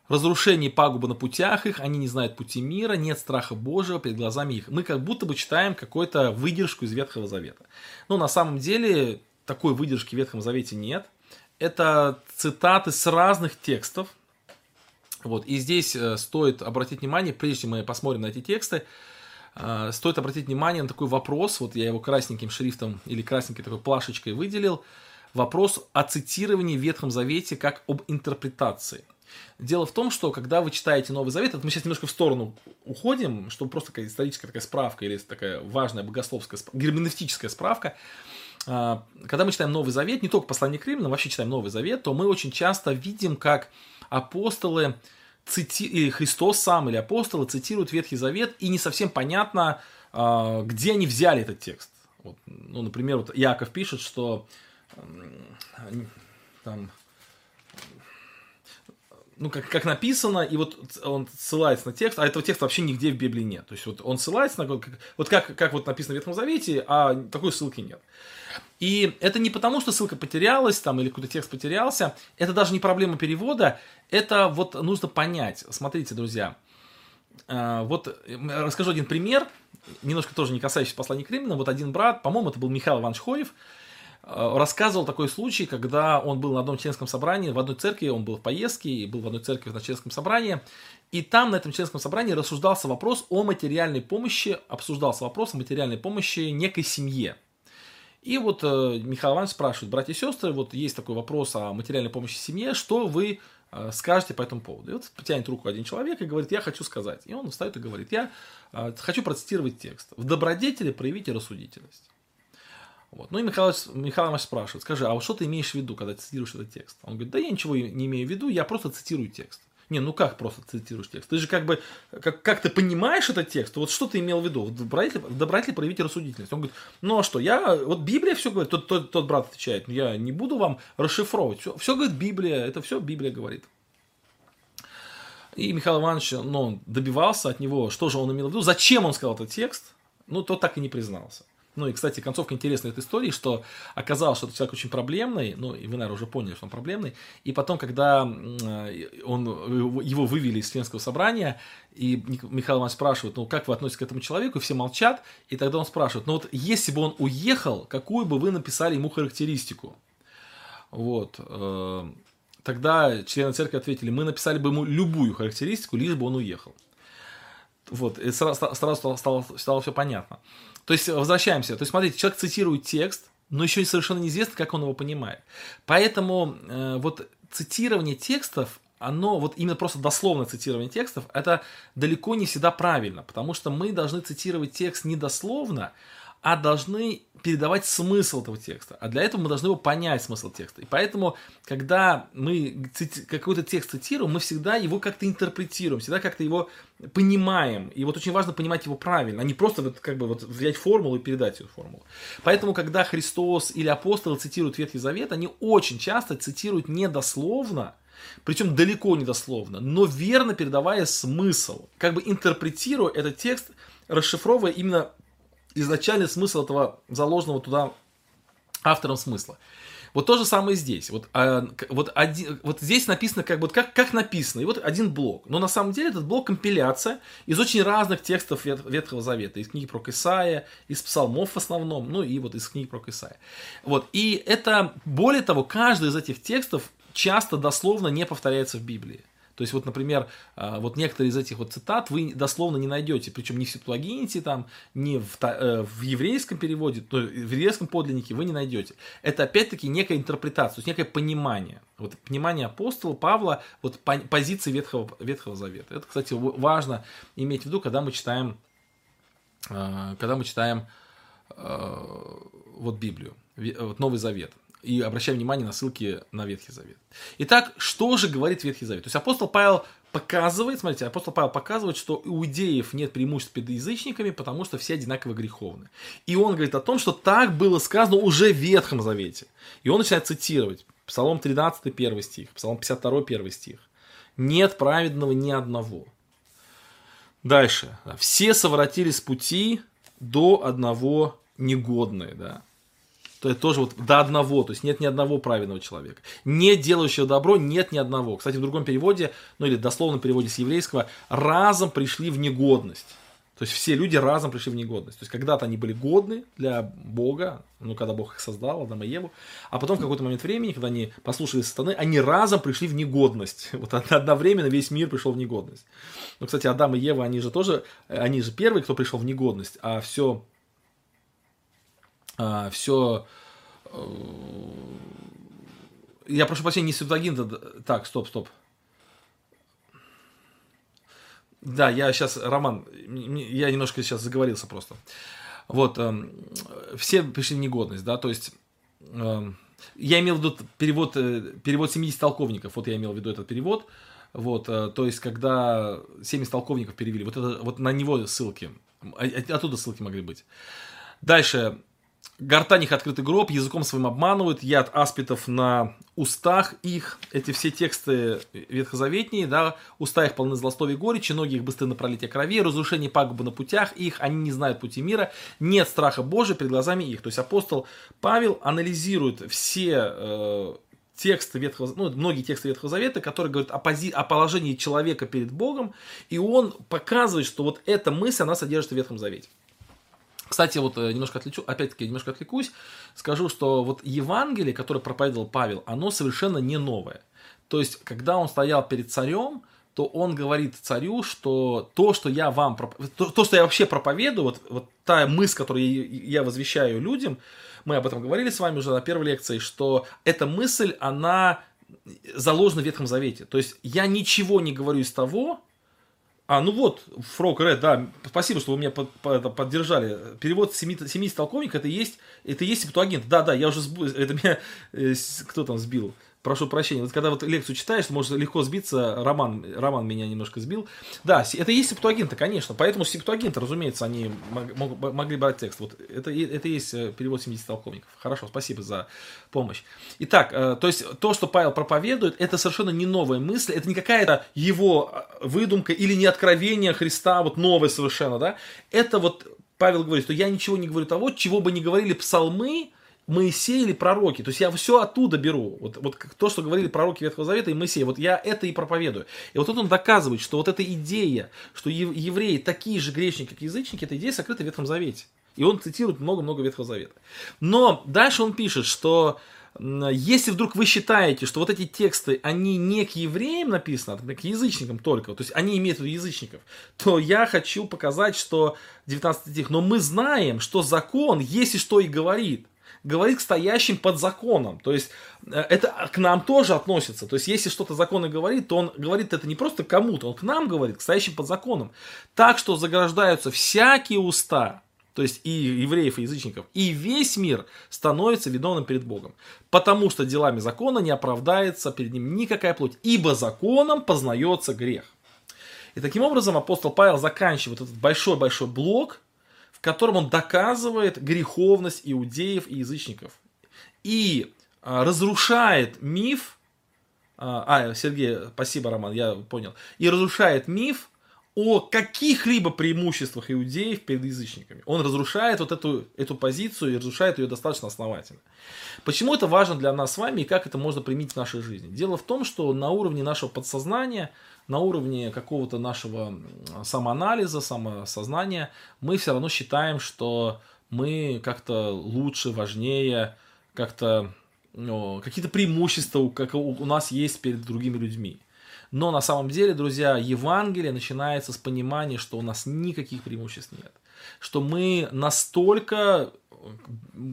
Разрушение и пагуба на путях их, они не знают пути мира, нет страха Божьего перед глазами их. Мы как будто бы читаем какую-то выдержку из Ветхого Завета. Но на самом деле... такой выдержки в Ветхом Завете нет. Это цитаты с разных текстов. Вот. И здесь стоит обратить внимание, прежде чем мы посмотрим на эти тексты, стоит обратить внимание на такой вопрос. Вот я его красненьким шрифтом или красненькой такой плашечкой выделил. Вопрос о цитировании в Ветхом Завете как об интерпретации. Дело в том, что когда вы читаете Новый Завет, это мы сейчас немножко в сторону уходим, чтобы просто такая историческая такая справка или такая важная богословская, герменевтическая справка. Когда мы читаем Новый Завет, не только послание к Римлянам, вообще читаем Новый Завет, то мы очень часто видим, как апостолы, цити... или Христос сам, или апостолы цитируют Ветхий Завет, и не совсем понятно, где они взяли этот текст. Вот, ну, например, вот Иаков пишет, что там... ну, как, как написано, и вот он ссылается на текст, а этого текста вообще нигде в Библии нет. То есть вот он ссылается на... Вот как, как вот написано в Ветхом Завете, а такой ссылки нет. И это не потому, что ссылка потерялась, там, или какой-то текст потерялся. Это даже не проблема перевода. Это вот нужно понять. Смотрите, друзья. Вот расскажу один пример, немножко тоже не касающийся послания к Римлянам. Вот один брат, по-моему, это был Михаил Иванович Шхоев, рассказывал такой случай, когда он был на одном членском собрании, в одной церкви, он был в поездке, и был в одной церкви на членском собрании, и там на этом членском собрании рассуждался вопрос о материальной помощи, обсуждался вопрос о материальной помощи некой семье. И вот Михаил Иванович спрашивает: братья и сестры, вот есть такой вопрос о материальной помощи семье, что вы скажете по этому поводу? И вот потянет руку один человек и говорит: я хочу сказать. И он встает и говорит: я хочу процитировать текст. В добродетели проявите рассудительность. Вот. Ну и Михаил, Михаил Иванович спрашивает: скажи, а вот что ты имеешь в виду, когда цитируешь этот текст? Он говорит: да я ничего не имею в виду, я просто цитирую текст. Не, ну как просто цитируешь текст? Ты же как бы, как, как ты понимаешь этот текст, вот что ты имел в виду? В добродетели проявите рассудительность. Он говорит: ну а что, я, вот Библия все говорит, тот, тот, тот брат отвечает, я не буду вам расшифровывать, все, все говорит Библия, это все Библия говорит. И Михаил Иванович, ну, он добивался от него, что же он имел в виду, зачем он сказал этот текст, ну тот так и не признался. Ну и, кстати, концовка интересная этой истории, что оказалось, что этот человек очень проблемный, ну и вы, наверное, уже поняли, что он проблемный, и потом, когда он, его вывели из членского собрания, и Михаил Иванович спрашивает: ну как вы относитесь к этому человеку, и все молчат, и тогда он спрашивает: ну вот если бы он уехал, какую бы вы написали ему характеристику? Вот, тогда члены церкви ответили: мы написали бы ему любую характеристику, лишь бы он уехал. Вот, и сразу, сразу стало, стало все понятно. То есть, возвращаемся. То есть, смотрите, человек цитирует текст, но еще совершенно неизвестно, как он его понимает. Поэтому э, вот цитирование текстов, оно, вот именно просто дословное цитирование текстов, это далеко не всегда правильно, потому что мы должны цитировать текст не дословно, а должны передавать смысл этого текста. А для этого мы должны его понять, смысл текста. И поэтому, когда мы какой-то текст цитируем, мы всегда его как-то интерпретируем, всегда как-то его понимаем. И вот очень важно понимать его правильно, а не просто вот, как бы, вот, взять формулу и передать эту формулу. Поэтому, когда Христос или апостолы цитируют Ветхий Завет, они очень часто цитируют недословно, причем далеко недословно, но верно передавая смысл, как бы интерпретируя этот текст, расшифровывая именно изначальный смысл этого заложенного туда автором смысла. Вот то же самое здесь. Вот, а, вот, один, вот здесь написано, как, вот, как, как написано, и вот один блок. Но на самом деле этот блок — компиляция из очень разных текстов Вет, Ветхого Завета. Из книги пророка Исаия, из псалмов в основном, ну и вот из книги пророка Исаия. Вот. И это, более того, каждый из этих текстов часто дословно не повторяется в Библии. То есть, вот, например, вот некоторые из этих вот цитат вы дословно не найдете, причем ни в Септуагинте, там, ни в, в еврейском переводе, в еврейском подлиннике вы не найдете. Это опять-таки некая интерпретация, то есть некое понимание. Вот понимание апостола Павла, вот позиции Ветхого, Ветхого Завета. Это, кстати, важно иметь в виду, когда мы читаем, когда мы читаем вот Библию, вот Новый Завет. И обращаем внимание на ссылки на Ветхий Завет. Итак, что же говорит Ветхий Завет? То есть апостол Павел показывает, смотрите, апостол Павел показывает, что у иудеев нет преимуществ перед язычниками, потому что все одинаково греховны. И он говорит о том, что так было сказано уже в Ветхом Завете. И он начинает цитировать. Псалом тринадцатый, первый стих. Псалом пятьдесят два, первый стих. «Нет праведного ни одного». Дальше. «Все совратились с пути, до одного негодные». Да. То это тоже вот до одного, то есть нет ни одного праведного человека. Не делающего добро нет ни одного. Кстати, в другом переводе, ну или дословном переводе с еврейского, разом пришли в негодность. То есть все люди разом пришли в негодность. То есть когда-то они были годны для Бога, ну когда Бог их создал, Адама и Еву, а потом в какой-то момент времени, когда они послушали сатаны, они разом пришли в негодность. Вот одновременно весь мир пришел в негодность. Ну, кстати, Адам и Ева, они же тоже, они же первые, кто пришел в негодность, а все... Uh, все... Uh, я прошу прощения, не Септуагинт. Так, стоп, стоп. Да, я сейчас, Роман, я немножко сейчас заговорился просто. Вот, uh, все пришли в негодность, да, то есть... Uh, я имел в виду перевод, перевод семидесяти толковников, вот я имел в виду этот перевод. Вот, uh, то есть, когда семьдесят толковников перевели, вот, это, вот на него ссылки, от, оттуда ссылки могли быть. Дальше... Гортань их открытый гроб, языком своим обманывают, яд аспидов на устах их. Эти все тексты ветхозаветные, да, уста их полны злословия и горечи, ноги их быстры на пролитие крови, разрушение пагубы на путях их, они не знают пути мира, нет страха Божия перед глазами их. То есть апостол Павел анализирует все э, тексты Ветхого, ну, многие тексты Ветхого Завета, которые говорят о, пози, о положении человека перед Богом, и он показывает, что вот эта мысль, она содержится в Ветхом Завете. Кстати, вот немножко отличу, опять-таки немножко отвлекусь, скажу, что вот Евангелие, которое проповедовал Павел, оно совершенно не новое. То есть, когда он стоял перед царем, то он говорит царю, что то, что я вам то, то что я вообще проповедую, вот, вот та мысль, которую я возвещаю людям, мы об этом говорили с вами уже на первой лекции, что эта мысль, она заложена в Ветхом Завете. То есть, я ничего не говорю из того... А, ну вот, Фрок Ред, да, спасибо, что вы меня под, под, поддержали. Перевод семидесяти толковников, это и есть, есть Септуагинт. Да, да, я уже сбил, это меня, э, кто там сбил? Прошу прощения. Вот когда вот лекцию читаешь, можно легко сбиться, Роман, Роман меня немножко сбил. Да, это и есть Септуагинт, конечно, поэтому Септуагинт, разумеется, они мог, мог, могли брать текст. Вот это, это и есть перевод семидесяти толковников. Хорошо, спасибо за помощь. Итак, то есть то, что Павел проповедует, это совершенно не новая мысль, это не какая-то его выдумка или не откровение Христа, вот новое совершенно, да. Это вот Павел говорит, что я ничего не говорю того, чего бы не говорили псалмы, Моисей или пророки, то есть я все оттуда беру, вот, вот то, что говорили пророки Ветхого Завета и Моисей, вот я это и проповедую. И вот тут он доказывает, что вот эта идея, что евреи такие же грешники, как язычники, эта идея сокрыта в Ветхом Завете. И он цитирует много-много Ветхого Завета. Но дальше он пишет, что если вдруг вы считаете, что вот эти тексты, они не к евреям написаны, а к язычникам только, то есть они имеют в виду язычников, то я хочу показать, что девятнадцатый стих, но мы знаем, что закон, если что и говорит, говорит к стоящим под законом. То есть это к нам тоже относится. То есть если что-то законы говорит, то он говорит это не просто кому-то, он к нам говорит, к стоящим под законом. Так что заграждаются всякие уста, то есть и евреев, и язычников, и весь мир становится виновным перед Богом, потому что делами закона не оправдается перед ним никакая плоть, ибо законом познается грех. И таким образом апостол Павел заканчивает этот большой-большой блок, в котором он доказывает греховность иудеев и язычников. И а, разрушает миф, а, а, Сергей, спасибо, Роман, я понял, и разрушает миф о каких-либо преимуществах иудеев перед язычниками. Он разрушает вот эту, эту позицию и разрушает ее достаточно основательно. Почему это важно для нас с вами и как это можно применить в нашей жизни? Дело в том, что на уровне нашего подсознания, на уровне какого-то нашего самоанализа, самосознания, мы все равно считаем, что мы как-то лучше, важнее, как-то, ну, какие-то преимущества как у нас есть перед другими людьми. Но на самом деле, друзья, Евангелие начинается с понимания, что у нас никаких преимуществ нет. Что мы настолько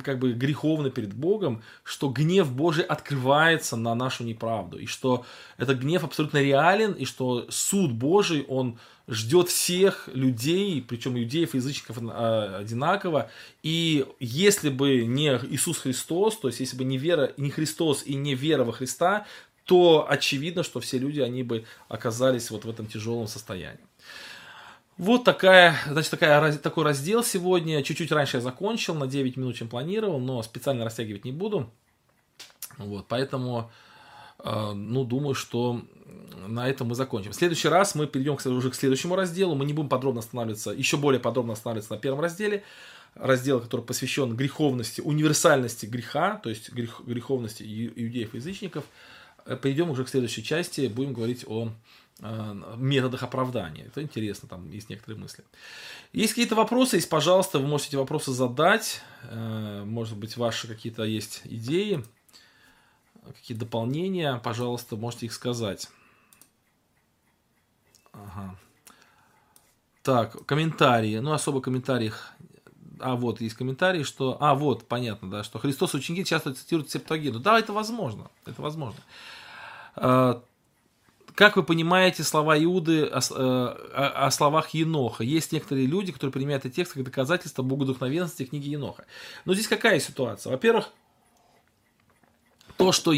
как бы греховны перед Богом, что гнев Божий открывается на нашу неправду. И что этот гнев абсолютно реален, и что суд Божий, он ждет всех людей, причем иудеев и язычников одинаково. И если бы не Иисус Христос, то есть если бы не вера, не Христос и не вера во Христа, то очевидно, что все люди, они бы оказались вот в этом тяжелом состоянии. Вот такая, значит, такая, такой раздел сегодня. Чуть-чуть раньше я закончил, на девять минут, чем планировал, но специально растягивать не буду. Вот, поэтому, э, ну, думаю, что на этом мы закончим. В следующий раз мы перейдем к, уже к следующему разделу. Мы не будем подробно останавливаться, еще более подробно останавливаться на первом разделе. Раздел, который посвящен греховности, универсальности греха, то есть грех, греховности иудеев и язычников. Перейдем уже к следующей части, будем говорить о э, методах оправдания. Это интересно, там есть некоторые мысли. Есть какие-то вопросы, есть, пожалуйста, вы можете эти вопросы задать. Э, может быть, ваши какие-то есть идеи, какие-то дополнения, пожалуйста, можете их сказать. Ага. Так, комментарии. Ну, особо комментариев... А вот, есть комментарий, что... А вот, понятно, да, что Христос и ученики часто цитируют Септуагинту. Да, это возможно, это возможно. Как вы понимаете слова Иуды о, о, о словах Еноха? Есть некоторые люди, которые применяют этот текст как доказательство богодухновенности книги Еноха. Но здесь какая ситуация? Во-первых, то что,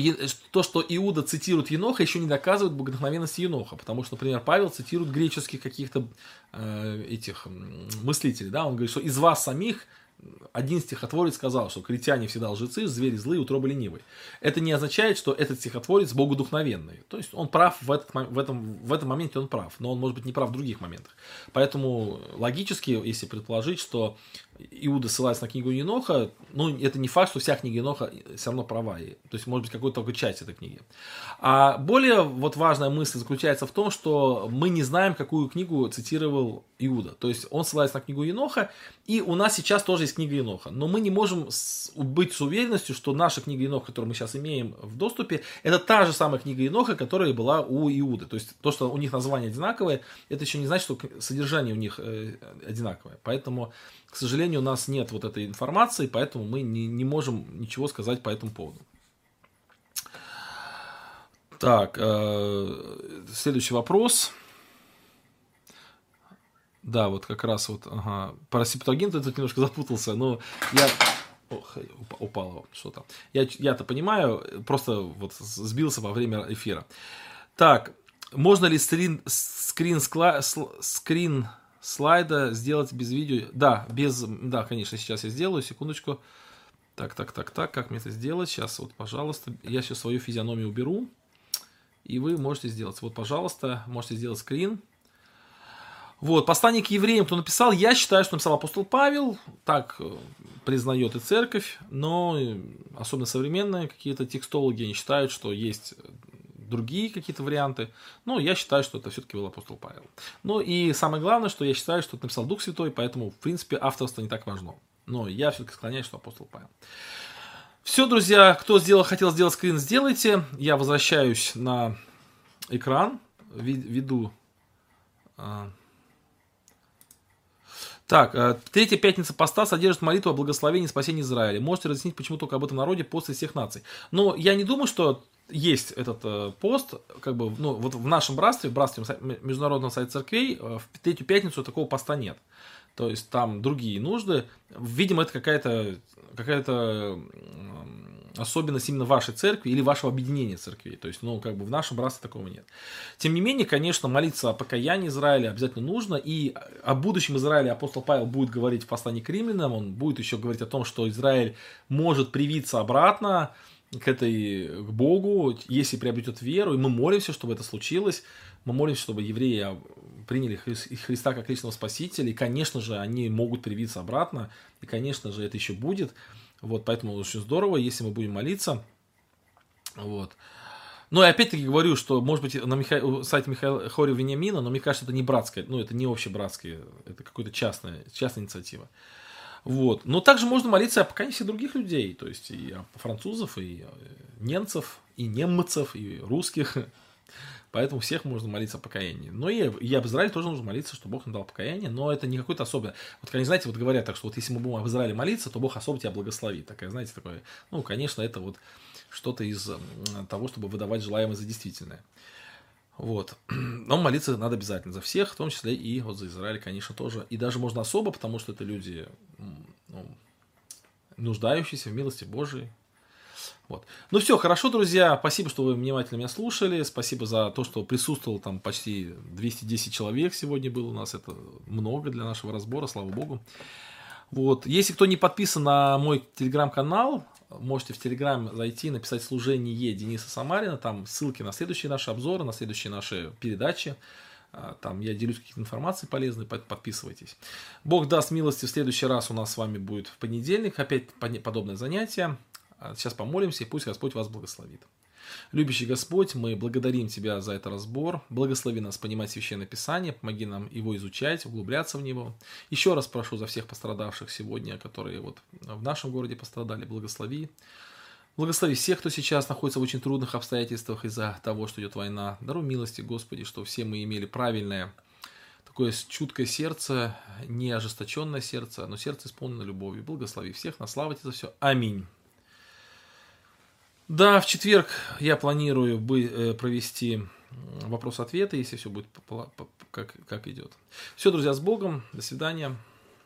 то, что Иуда цитирует Еноха, еще не доказывает богодухновенность Еноха, потому что, например, Павел цитирует греческих каких-то э, этих мыслителей, да, он говорит, что из вас самих один стихотворец сказал, что критяне всегда лжецы, звери злые, утробы ленивые. Это не означает, что этот стихотворец богодухновенный, то есть он прав в, этот, в, этом, в этом моменте, он прав, но он может быть не прав в других моментах. Поэтому логически, если предположить, что Иуда ссылается на книгу Еноха, ну, это не факт, что вся книга Еноха все равно права, то есть может быть какой-то только часть этой книги. А более вот важная мысль заключается в том, что мы не знаем, какую книгу цитировал Иуда, то есть он ссылается на книгу Еноха, и у нас сейчас тоже есть книга Еноха, но мы не можем быть с уверенностью, что наша книга Еноха, которую мы сейчас имеем в доступе, это та же самая книга Еноха, которая была у Иуды, то есть то, что у них названия одинаковые, это еще не значит, что содержание у них одинаковое, поэтому, к сожалению, у нас нет вот этой информации, поэтому мы не, не можем ничего сказать по этому поводу. Так, э, следующий вопрос. Да, вот как раз вот, ага, про септуагинту я тут немножко запутался, но я... Ох, упало что-то. Я, я-то понимаю, просто вот сбился во время эфира. Так, можно ли скрин, скрин, скрин слайда сделать без видео? Да, без... Да, конечно, сейчас я сделаю, секундочку. Так, так, так, так, как мне это сделать? Сейчас вот, пожалуйста, я сейчас свою физиономию уберу, и вы можете сделать. Вот, пожалуйста, можете сделать скрин. Вот, послание к евреям, кто написал, я считаю, что написал апостол Павел, так признает и церковь, но особенно современные какие-то текстологи не считают, что есть другие какие-то варианты, но я считаю, что это все-таки был апостол Павел. Ну и самое главное, что я считаю, что это написал Дух Святой, поэтому, в принципе, авторство не так важно, но я все-таки склоняюсь, что апостол Павел. Все, друзья, кто сделал, хотел сделать скрин, сделайте, я возвращаюсь на экран, веду... Так, третья пятница поста содержит молитву о благословении и спасении Израиля. Можете разъяснить, почему только об этом народе после всех наций. Но я не думаю, что есть этот э, пост, как бы, ну, вот в нашем братстве, в братстве Международного Совета Церквей, э, в третью пятницу такого поста нет. То есть там другие нужды. Видимо, это какая-то, какая-то особенность именно вашей церкви или вашего объединения церквей. То есть, ну, как бы в нашем братстве такого нет. Тем не менее, конечно, молиться о покаянии Израиля обязательно нужно. И о будущем Израиле апостол Павел будет говорить в послании к Римлянам. Он будет еще говорить о том, что Израиль может привиться обратно к этой, к Богу, если приобретет веру. И мы молимся, чтобы это случилось. Мы молимся, чтобы евреи приняли Христа как личного спасителя. И, конечно же, они могут привиться обратно. И, конечно же, это еще будет. Вот, поэтому очень здорово, если мы будем молиться. Вот. Ну и опять-таки говорю, что, может быть, на Миха... сайте Михаила Хоря Вениамина, но мне кажется, это не братская, ну, это не общебратская, это какая-то частная, частная инициатива. Вот. Но также можно молиться о покаянии всех других людей, то есть и о французов, и немцев, и немцев, и русских. Поэтому всех можно молиться о покаянии. Но и, и об Израиле тоже нужно молиться, что Бог нам дал покаяние. Но это не какое-то особое. Вот, конечно, знаете, вот говорят так, что вот если мы будем об Израиле молиться, то Бог особо тебя благословит. Такая, знаете, такое. Ну, конечно, это вот что-то из того, чтобы выдавать желаемое за действительное. Вот. Но молиться надо обязательно за всех, в том числе и вот за Израиль, конечно, тоже. И даже можно особо, потому что это люди, ну, нуждающиеся в милости Божией. Вот. Ну все, хорошо, друзья, спасибо, что вы внимательно меня слушали, спасибо за то, что присутствовал там почти двести десять человек сегодня было у нас, это много для нашего разбора, слава богу. Вот. Если кто не подписан на мой телеграм-канал, можете в телеграм зайти, написать служение Дениса Самарина, там ссылки на следующие наши обзоры, на следующие наши передачи. Там я делюсь какой-то информацией полезной, подписывайтесь. Бог даст милости, в следующий раз у нас с вами будет в понедельник, опять подобное занятие. Сейчас помолимся, и пусть Господь вас благословит. Любящий Господь, мы благодарим Тебя за этот разбор. Благослови нас понимать Священное Писание, помоги нам его изучать, углубляться в него. Еще раз прошу за всех пострадавших сегодня, которые вот в нашем городе пострадали. Благослови. Благослови всех, кто сейчас находится в очень трудных обстоятельствах из-за того, что идет война. Даруй милости, Господи, что все мы имели правильное, такое чуткое сердце, не ожесточенное сердце, но сердце исполнено любовью. Благослови всех, на славу Тебе за все. Аминь. Да, в четверг я планирую провести вопрос-ответы, если все будет как, как идет. Все, друзья, с Богом. До свидания.